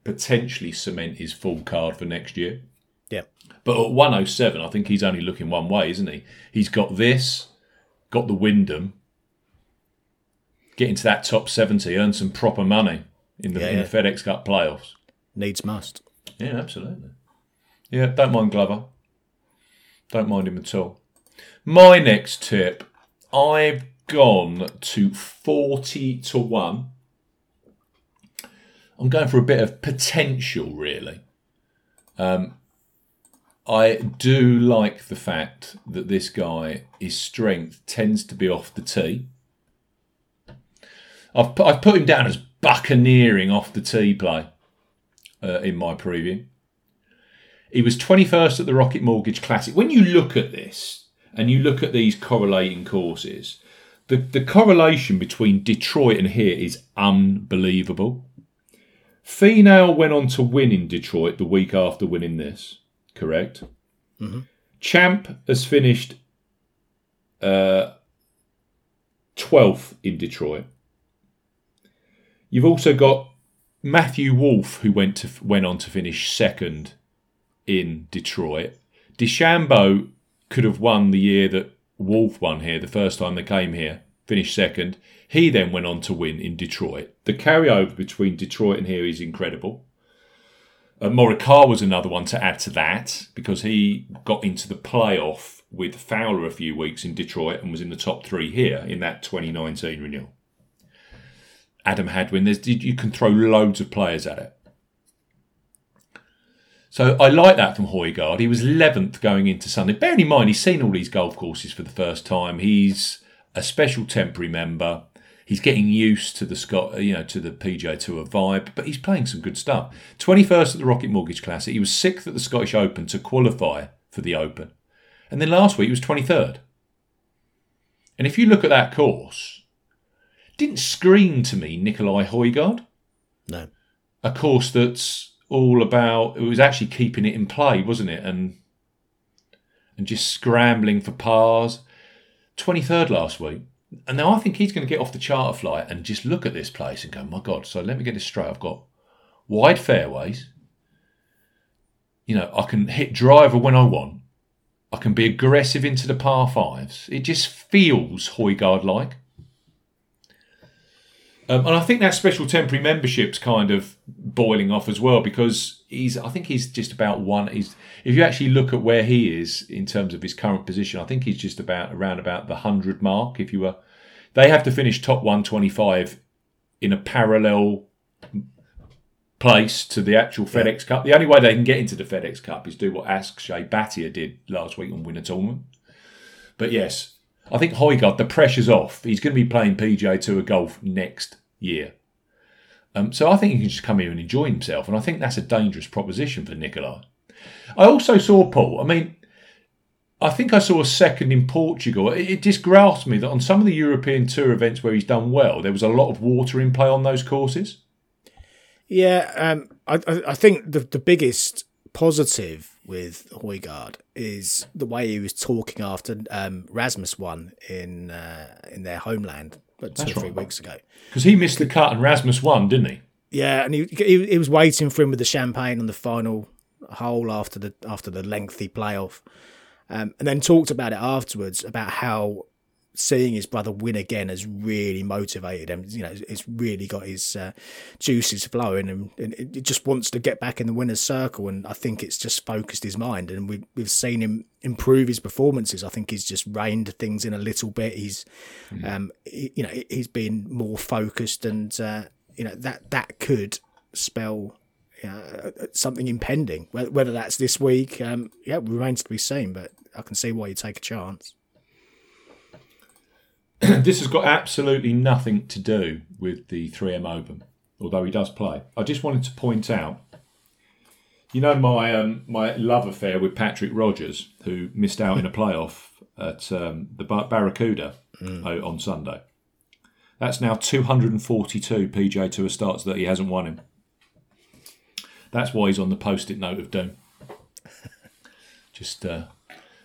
potentially cement his full card for next year. Yeah. But at one oh seven, I think he's only looking one way, isn't he? He's got this, got the Wyndham, get into that top seventy, earn some proper money in the, yeah, in yeah. the FedEx Cup playoffs. Needs must. Yeah, absolutely. Yeah, don't mind Glover. Don't mind him at all. My next tip, I've gone to forty to one. I'm going for a bit of potential, really. Um, I do like the fact that this guy, his strength tends to be off the tee. I've put, I've put him down as buccaneering off the tee play uh, in my preview. He was twenty-first at the Rocket Mortgage Classic. When you look at this and you look at these correlating courses, the, the correlation between Detroit and here is unbelievable. Finau went on to win in Detroit the week after winning this, correct? Mm-hmm. Champ has finished uh, twelfth in Detroit. You've also got Matthew Wolff, who went to went on to finish second in Detroit. DeChambeau could have won the year that Wolff won here, the first time they came here, finished second. He then went on to win in Detroit. The carryover between Detroit and here is incredible. Uh, Morikawa was another one to add to that, because he got into the playoff with Fowler a few weeks in Detroit and was in the top three here in that twenty nineteen renewal. Adam Hadwin, there's, you can throw loads of players at it. So I like that from Højgaard. He was eleventh going into Sunday. Bearing in mind, he's seen all these golf courses for the first time. He's a special temporary member. He's getting used to the Scott, you know, to the P G A Tour vibe, but he's playing some good stuff. twenty-first at the Rocket Mortgage Classic. He was sixth at the Scottish Open to qualify for the Open. And then last week he was twenty-third. And if you look at that course, didn't scream to me Nikolai Højgaard. No. A course that's all about, it was actually keeping it in play, wasn't it? And and just scrambling for pars. twenty-third last week. And now I think he's going to get off the charter flight and just look at this place and go, my God, so let me get this straight. I've got wide fairways. You know, I can hit driver when I want. I can be aggressive into the par fives. It just feels Højgaard-like. Um, and I think that special temporary membership's kind of boiling off as well, because he's. I think he's just about one. He's, if you actually look at where he is in terms of his current position, I think he's just about around about the one hundred mark. If you were, they have to finish top one twenty-five in a parallel place to the actual FedEx yeah. Cup. The only way they can get into the FedEx Cup is do what Akshay Bhatia did last week and win a tournament. But yes. I think Højgaard, the pressure's off. He's going to be playing P G A Tour golf next year. Um, so I think he can just come here and enjoy himself. And I think that's a dangerous proposition for Nikolai. I also saw Paul. I mean, I think I saw a second in Portugal. It, it just grasped me that on some of the European Tour events where he's done well, there was a lot of water in play on those courses. Yeah, um, I, I think the, the biggest positive with Højgaard is the way he was talking after um, Rasmus won in uh, in their homeland but two or three right. weeks ago. Because he missed the cut and Rasmus won, didn't he? Yeah, and he, he he was waiting for him with the champagne on the final hole after the after the lengthy playoff, um, and then talked about it afterwards about how seeing his brother win again has really motivated him. You know, it's really got his uh, juices flowing, and, and it just wants to get back in the winner's circle. And I think it's just focused his mind, and we, we've seen him improve his performances. I think he's just reined things in a little bit. He's, mm-hmm. um, he, you know, he's been more focused, and uh, you know that that could spell you know, something impending. Whether that's this week, um, yeah, remains to be seen. But I can see why you take a chance. This has got absolutely nothing to do with the three M Open, although he does play. I just wanted to point out, you know, my um, my love affair with Patrick Rogers, who missed out in a playoff at um, the Barracuda mm. on Sunday. That's now two hundred forty-two P G A Tour starts that he hasn't won him. That's why he's on the post-it note of doom. Just uh,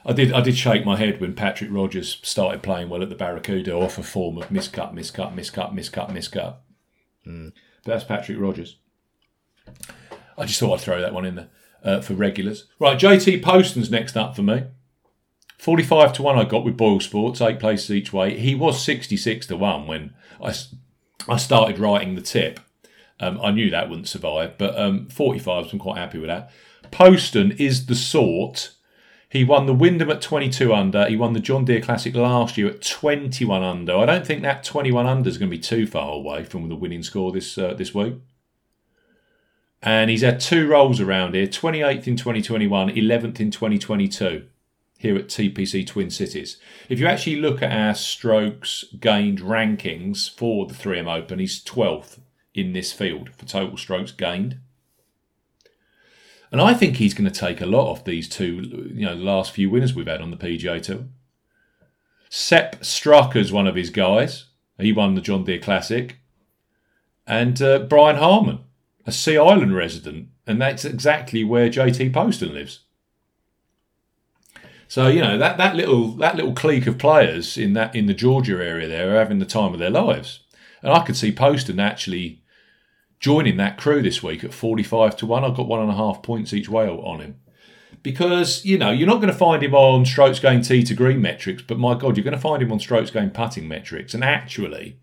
I did I did shake my head when Patrick Rogers started playing well at the Barracuda off a form of miscut, miscut, miscut, miscut, miscut. Mm. But that's Patrick Rogers. I just thought I'd throw that one in there uh, for regulars. Right, J T Poston's next up for me. forty-five to one I got with Boyle Sports, eight places each way. He was sixty-six to one when I, I started writing the tip. Um, I knew that wouldn't survive, but um, forty-fives, I'm quite happy with that. Poston is the sort. He won the Wyndham at twenty-two under. He won the John Deere Classic last year at twenty-one under. I don't think that twenty-one under is going to be too far away from the winning score this uh, this week. And he's had two rolls around here, twenty-eighth in twenty twenty-one, eleventh in twenty twenty-two, here at T P C Twin Cities. If you actually look at our strokes gained rankings for the three M Open, he's twelfth in this field for total strokes gained. And I think he's going to take a lot off these two, you know, the last few winners we've had on the P G A Tour. Sepp Straka's one of his guys. He won the John Deere Classic. And uh, Brian Harman, a Sea Island resident. And that's exactly where J T Poston lives. So, you know, that, that little that little clique of players in that in the Georgia area there are having the time of their lives. And I could see Poston actually joining that crew this week at forty-five to one. I've got one and a half points each way on him. Because, you know, you're not going to find him on strokes gained tee to green metrics, but my God, you're going to find him on strokes gained putting metrics. And actually,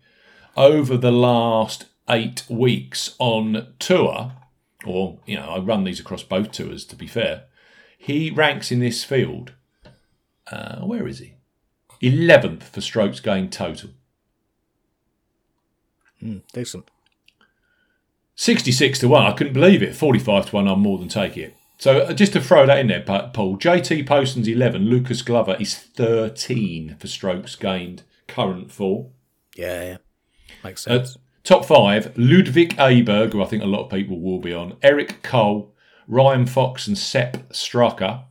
over the last eight weeks on tour, or, you know, I run these across both tours to be fair, he ranks in this field, uh, where is he? eleventh for strokes gained total. Mm, decent. sixty-six to one, I couldn't believe it. forty-five to one, I'll more than take it. So just to throw that in there, Paul, J T Poston's eleven, Lucas Glover is thirteen for strokes gained current four. Yeah, yeah. Makes sense. Uh, top five, Ludwig Åberg, who I think a lot of people will be on, Eric Cole, Ryan Fox and Sepp Straka,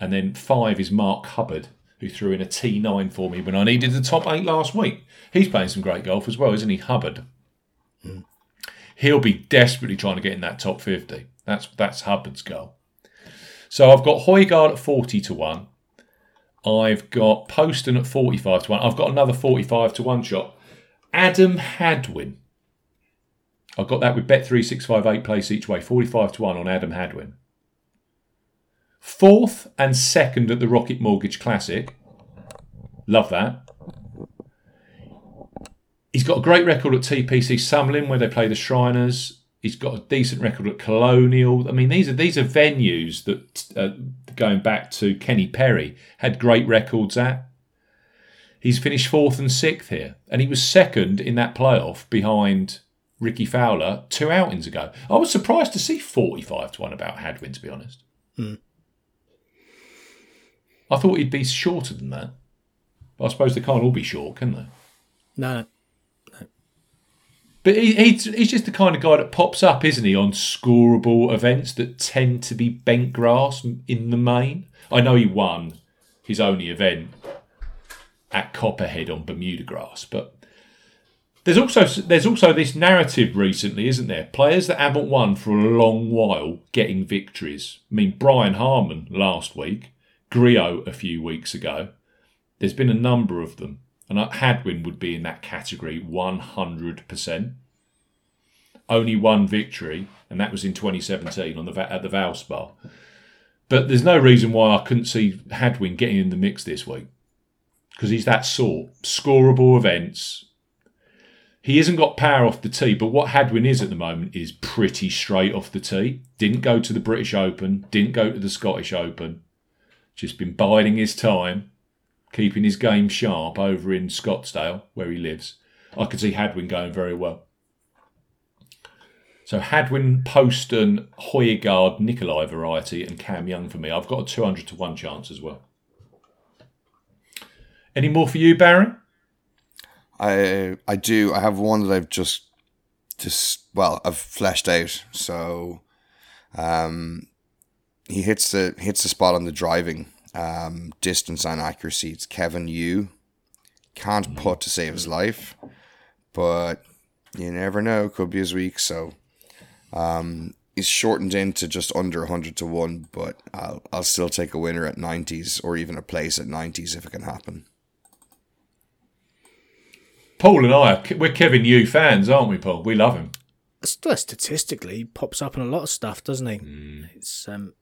and then five is Mark Hubbard, who threw in a T nine for me when I needed the top eight last week. He's playing some great golf as well, isn't he, Hubbard? Mm. He'll be desperately trying to get in that top fifty. That's that's Hubbard's goal. So I've got Højgaard at forty to one. I've got Poston at forty-five to one. I've got another forty-five to one shot. Adam Hadwin. I've got that with Bet three sixty-five, eight place each way, forty-five to one on Adam Hadwin. Fourth and second at the Rocket Mortgage Classic. Love that. He's got a great record at T P C Summerlin where they play the Shriners. He's got a decent record at Colonial. I mean, these are these are venues that, uh, going back to Kenny Perry, had great records at. He's finished fourth and sixth here. And he was second in that playoff behind Ricky Fowler two outings ago. I was surprised to see forty-five to one about Hadwin, to be honest. Hmm. I thought he'd be shorter than that. But I suppose they can't all be short, can they? No, no. But he, he's, he's just the kind of guy that pops up, isn't he, on scoreable events that tend to be bent grass in the main. I know he won his only event at Copperhead on Bermuda grass, but there's also there's also this narrative recently, isn't there? Players that haven't won for a long while getting victories. I mean, Brian Harman last week, Griot a few weeks ago. There's been a number of them. And Hadwin would be in that category one hundred percent. Only one victory, and that was in twenty seventeen on the at the Valspar. But there's no reason why I couldn't see Hadwin getting in the mix this week. Because he's that sort. Scoreable events. He hasn't got power off the tee, but what Hadwin is at the moment is pretty straight off the tee. Didn't go to the British Open. Didn't go to the Scottish Open. Just been biding his time, keeping his game sharp over in Scottsdale, where he lives. I could see Hadwin going very well. So Hadwin, Poston, Højgaard, Nikolai variety and Cam Young for me. I've got a two hundred to one chance as well. Any more for you, Barry? I I do. I have one that I've just just well I've fleshed out. So, um, he hits the hits the spot on the driving, um, distance and accuracy. It's Kevin Yu. Can't putt to save his life, but you never know. Could be his week. So, um, is shortened into just under one hundred to one, but I'll I'll still take a winner at nineties or even a place at nineties if it can happen. Paul and I, we're Kevin Yu fans, aren't we, Paul? We love him. Statistically, he pops up in a lot of stuff, doesn't he? Mm. It's um,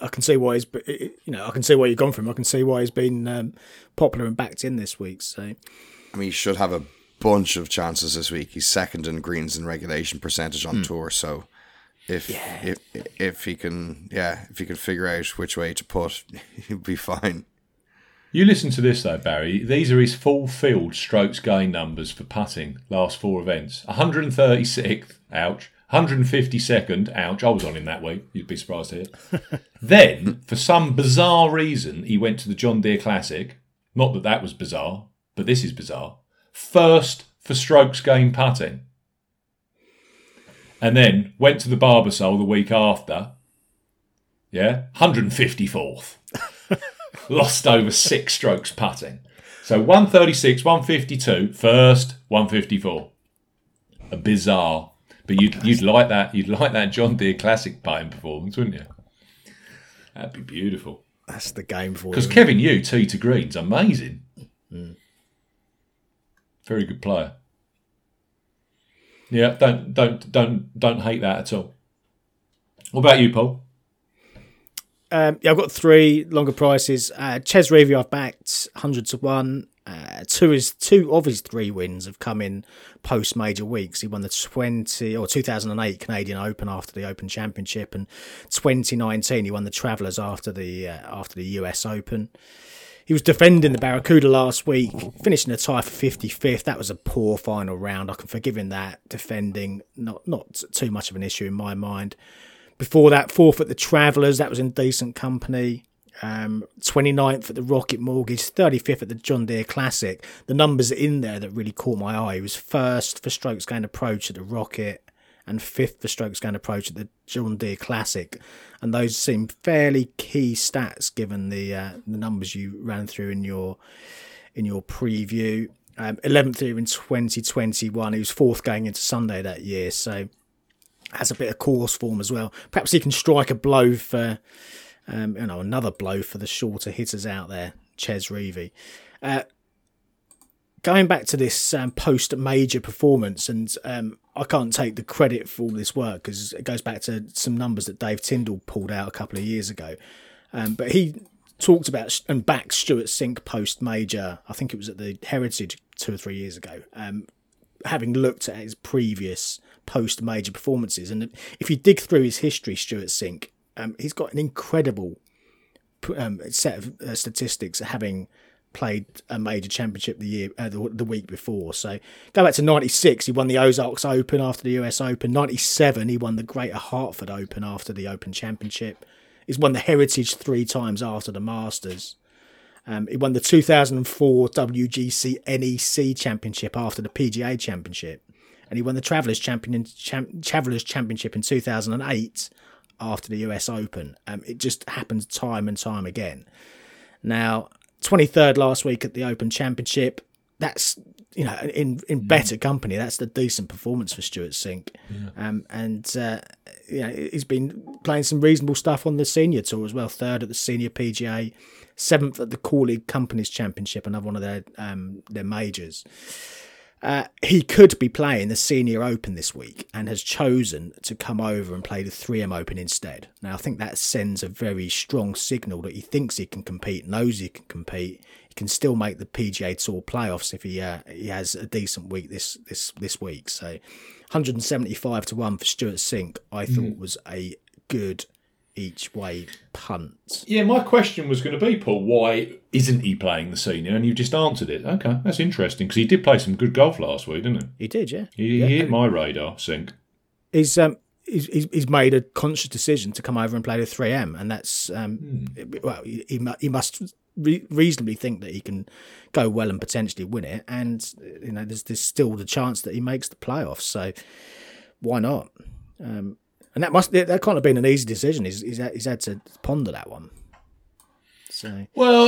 I can see why he's, you know, I can see where you've gone from. I can see why he's been um, popular and backed in this week. So, I mean, he should have a bunch of chances this week. He's second in greens and regulation percentage on mm. tour, so. If yeah. if if he can, yeah, if he can figure out which way to put, he'll be fine. You listen to this though, Barry. These are his full field strokes gain numbers for putting last four events: one hundred thirty-sixth, ouch. one hundred fifty-second, ouch. I was on him that week. You'd be surprised to hear. Then, for some bizarre reason, he went to the John Deere Classic. Not that that was bizarre, but this is bizarre. First for strokes gain putting. And then went to the Barbasol the week after. Yeah, one hundred fifty-fourth. Lost over six strokes putting. So one thirty-six, one fifty-two, first, one fifty-four. A bizarre. But you'd you'd like that you'd like that John Deere Classic putting performance, wouldn't you? That'd be beautiful. That's the game for you. Because Kevin Yu, tee to greens, amazing. Mm. Very good player. Yeah, don't don't don't don't hate that at all. What about you, Paul? Um, yeah, I've got three longer prices. Uh, Ches Reavie I've backed hundred to one. Uh, two is two of his three wins have come in post major weeks. He won the twenty or two thousand and eight Canadian Open after the Open Championship, and twenty nineteen he won the Travellers after the uh, after the U S Open. He was defending the Barracuda last week, finishing a tie for fifty-fifth. That was a poor final round. I can forgive him that. Defending, not not too much of an issue in my mind. Before that, fourth at the Travellers. That was in decent company. Um, twenty-ninth at the Rocket Mortgage. thirty-fifth at the John Deere Classic. The numbers in there that really caught my eye. He was first for strokes gained approach at the Rocket and fifth for strokes gained approach at the John Deere Classic. And those seem fairly key stats given the uh, the numbers you ran through in your in your preview. Um, eleventh year in twenty twenty-one. He was fourth going into Sunday that year, so has a bit of course form as well. Perhaps he can strike a blow for, um, you know, another blow for the shorter hitters out there, Ches Reavie. Uh, going back to this um, post-major performance, and... Um, I can't take the credit for all this work because it goes back to some numbers that Dave Tyndall pulled out a couple of years ago. Um, but he talked about and backed Stuart Sink post-major. I think it was at the Heritage two or three years ago, um, having looked at his previous post-major performances. And if you dig through his history, Stuart Sink, um, he's got an incredible um, set of uh, statistics having... played a major championship the year uh, the, the week before. So go back to ninety-six, he won the Ozarks Open after the U S Open. ninety-seven, he won the Greater Hartford Open after the Open Championship. He's won the Heritage three times after the Masters. Um, he won the two thousand four W G C N E C Championship after the P G A Championship. And he won the Travellers Champion, Cham- Travellers Championship in two thousand eight after the U S Open. Um, it just happens time and time again. Now... twenty-third last week at the Open Championship. That's, you know, in in better company. That's a decent performance for Stuart Sink. Yeah. Um, and, uh, you know, he's been playing some reasonable stuff on the senior tour as well. Third at the Senior P G A, seventh at the Corleague Companies Championship, another one of their, um, their majors. Uh, he could be playing the Senior Open this week and has chosen to come over and play the three M Open instead. Now, I think that sends a very strong signal that he thinks he can compete, knows he can compete. He can still make the P G A Tour playoffs if he uh, he has a decent week this this this week. So one hundred seventy-five to one for Stuart Sink, I mm. thought was a good each way punt. Yeah, my question was going to be, Paul, why isn't he playing the senior? And you've just answered it. Okay, that's interesting, because he did play some good golf last week, didn't he? He did, yeah. He, yeah. he hit my radar, Sink. He's, um, he's, he's made a conscious decision to come over and play the three M, and that's, um, mm. well, he, he must re- reasonably think that he can go well and potentially win it, and, you know, there's, there's still the chance that he makes the playoffs, so why not? Um And that must that can't have been an easy decision. He's, he's, he's had to ponder that one. So. Well,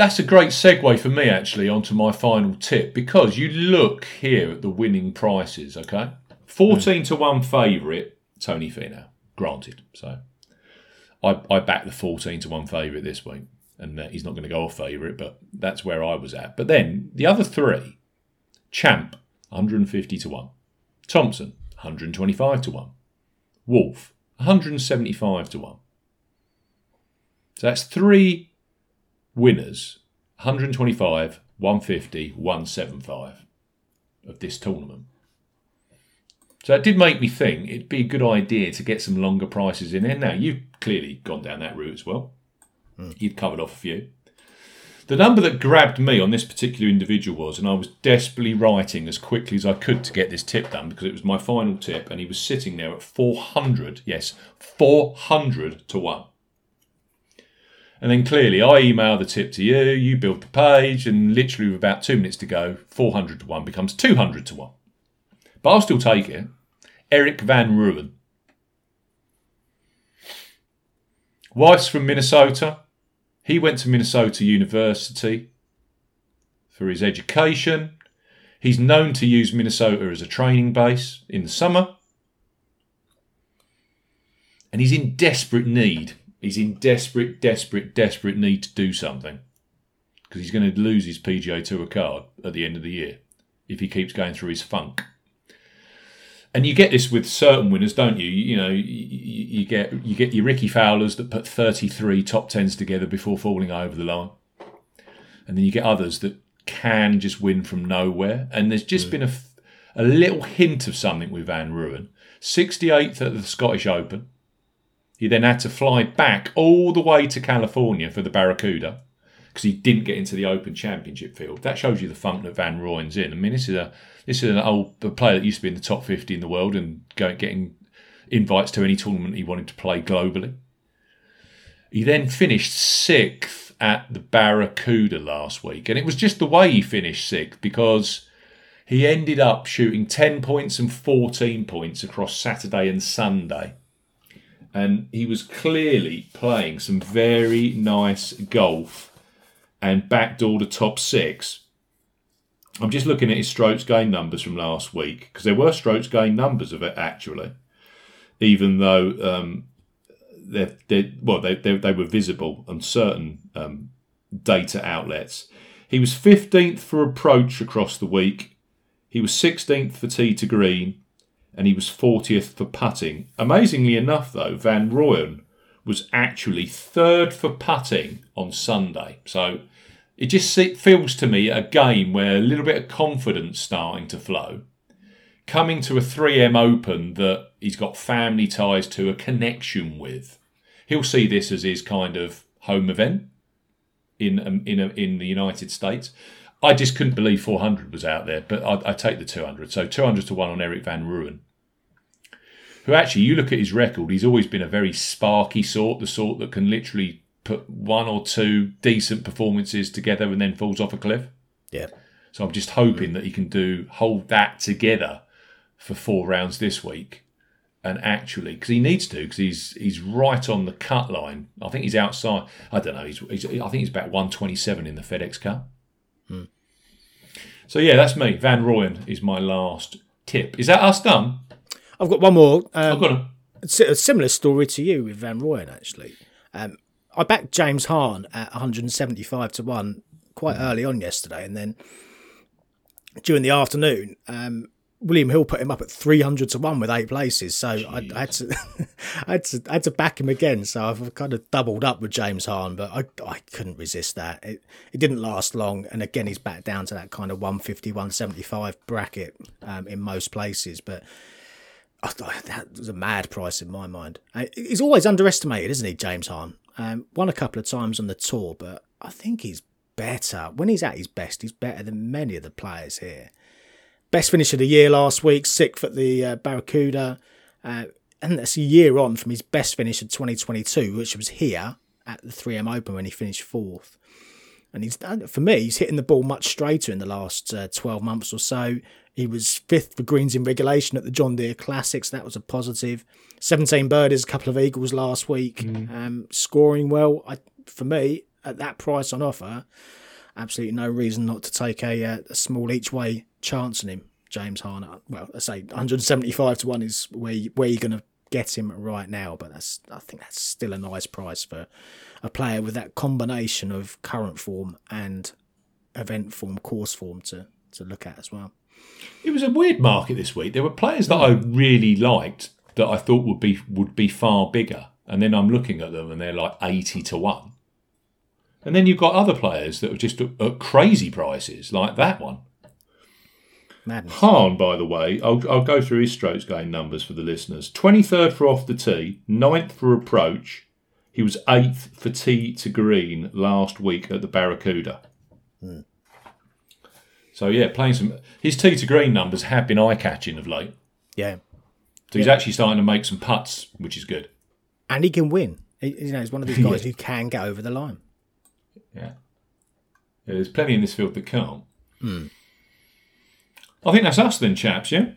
that's a great segue for me, actually, onto my final tip, because you look here at the winning prices, okay? fourteen to one favourite, Tony Finau. granted. So I, I backed the fourteen to one favourite this week, and he's not going to go off favourite, but that's where I was at. But then the other three, Champ, one hundred fifty to one. Thompson, one hundred twenty-five to one. Wolf, one hundred seventy-five to one. So that's three winners, one hundred twenty-five, one hundred fifty, one hundred seventy-five of this tournament. So it did make me think it'd be a good idea to get some longer prices in there. Now, you've clearly gone down that route as well. Mm. You've covered off a few. The number that grabbed me on this particular individual was, and I was desperately writing as quickly as I could to get this tip done because it was my final tip, and he was sitting there at four hundred, yes, four hundred to one. And then clearly I email the tip to you, you build the page, and literally with about two minutes to go, four hundred to one becomes two hundred to one. But I'll still take it. Eric Van Ruin. Wife's from Minnesota. He went to Minnesota University for his education. He's known to use Minnesota as a training base in the summer. And he's in desperate need. He's in desperate, desperate, desperate need to do something. Because he's going to lose his P G A Tour card at the end of the year if he keeps going through his funk. And you get this with certain winners, don't you? You know, you, you get you get your Ricky Fowlers that put thirty-three top tens together before falling over the line. And then you get others that can just win from nowhere. And there's just mm. been a, a little hint of something with Van Ruin. sixty-eighth at the Scottish Open. He then had to fly back all the way to California for the Barracuda because he didn't get into the Open Championship field. That shows you the funk that Van Ruin's in. I mean, this is a this is an old a player that used to be in the top fifty in the world and go, getting invites to any tournament he wanted to play globally. He then finished sixth at the Barracuda last week, and it was just the way he finished sixth because he ended up shooting ten points and fourteen points across Saturday and Sunday. And he was clearly playing some very nice golf and backdoor the top six. I'm just looking at his strokes gain numbers from last week, because there were strokes gain numbers of it, actually, even though um, they're, they're, well, they, they, they were visible on certain um, data outlets. He was fifteenth for approach across the week. He was sixteenth for tee to green, and he was fortieth for putting. Amazingly enough, though, Van Ruin was actually third for putting on Sunday. So it just feels to me a game where a little bit of confidence starting to flow, coming to a three M Open that he's got family ties to, a connection with. He'll see this as his kind of home event in um, in uh, in the United States. I just couldn't believe four hundred was out there, but I, I take the two hundred. So two hundred to one on Eric Van Ruin, who actually, you look at his record, he's always been a very sparky sort, the sort that can literally put one or two decent performances together and then falls off a cliff. Yeah. So I'm just hoping that he can do hold that together for four rounds this week. And actually, because he needs to, because he's he's right on the cut line. I think he's outside. I don't know. He's, he's I think he's about one twenty-seven in the FedEx Cup. Hmm. So, yeah, that's me. Van Ruin is my last tip. Is that us done? I've got one more. Um, I've got a... It's a similar story to you with Van Ruin, actually. Um, I backed James Hahn at one hundred seventy-five to one quite early on yesterday. And then during the afternoon, um, William Hill put him up at three hundred to one with eight places. So I, I, had to, I, had to, I had to back him again. So I've kind of doubled up with James Hahn, but I, I couldn't resist that. It, it didn't last long. And again, he's back down to that kind of one fifty, one seventy-five bracket um, in most places. But oh, that was a mad price in my mind. Uh, he's always underestimated, isn't he, James Hahn? Um, won a couple of times on the tour, but I think he's better. When he's at his best, he's better than many of the players here. Best finish of the year last week, sixth at the uh, Barracuda. Uh, and that's a year on from his best finish of twenty twenty-two, which was here at the three M Open when he finished fourth. And he's done, for me, he's hitting the ball much straighter in the last uh, twelve months or so. He was fifth for greens in regulation at the John Deere Classics. That was a positive. seventeen birdies, a couple of eagles last week. Mm. Um, scoring well. I, for me, at that price on offer, absolutely no reason not to take a, a small each way chance on him, James Harner. Well, I say one hundred seventy-five to one is where, you, where you're going to get him right now, but that's I think that's still a nice price for a player with that combination of current form and event form, course form to, to look at as well. It was a weird market this week. There were players that I really liked that I thought would be would be far bigger, and then I'm looking at them and they're like eighty to one. And then you've got other players that are just at, at crazy prices, like that one. Madness. Hahn, by the way, I'll, I'll go through his strokes gain numbers for the listeners. twenty-third for off the tee, ninth for approach. He was eighth for tee to green last week at the Barracuda. Mm. So, yeah, playing some... His tee to green numbers have been eye-catching of late. Yeah. So he's yeah. actually starting to make some putts, which is good. And he can win. He, you know, he's one of these guys yeah. who can get over the line. Yeah. yeah. There's plenty in this field that can't. Mm. I think that's us then, chaps, yeah?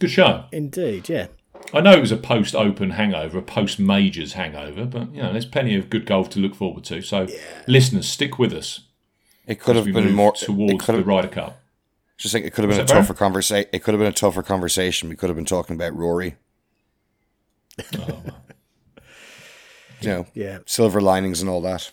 Good show. Indeed, yeah. I know it was a post-Open hangover, a post-majors hangover, but, you know, there's plenty of good golf to look forward to. So, yeah. listeners, stick with us. It could have been more towards the Ryder Cup. Just think, it could have been a tougher conversation. It could have been a tougher conversation. We could have been talking about Rory. Oh. You know, yeah, silver linings and all that.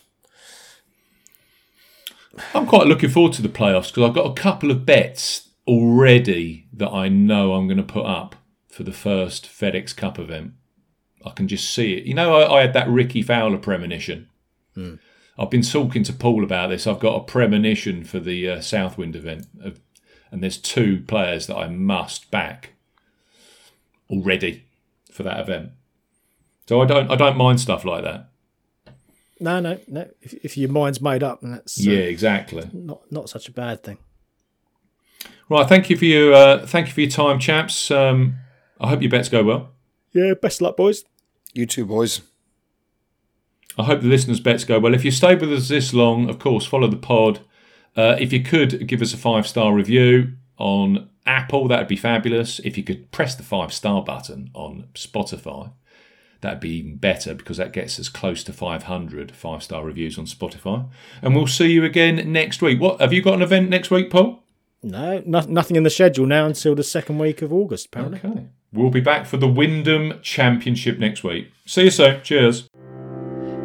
I'm quite looking forward to the playoffs because I've got a couple of bets already that I know I'm going to put up for the first FedEx Cup event. I can just see it. You know, I, I had that Ricky Fowler premonition. Mm. I've been talking to Paul about this. I've got a premonition for the uh, Southwind event, of, and there's two players that I must back already for that event. So I don't, I don't mind stuff like that. No, no, no. If, if your mind's made up, and that's uh, yeah, exactly. Not, not such a bad thing. Right. Thank you for your, uh, thank you for your time, chaps. Um, I hope your bets go well. Yeah. Best of luck, boys. You too, boys. I hope the listeners' bets go well. If you stayed with us this long, of course, follow the pod. Uh, if you could give us a five-star review on Apple, that would be fabulous. If you could press the five-star button on Spotify, that would be even better because that gets us close to five hundred five-star reviews on Spotify. And we'll see you again next week. What, have you got an event next week, Paul? No, no nothing in the schedule now until the second week of August, apparently. Okay. We'll be back for the Wyndham Championship next week. See you soon. Cheers.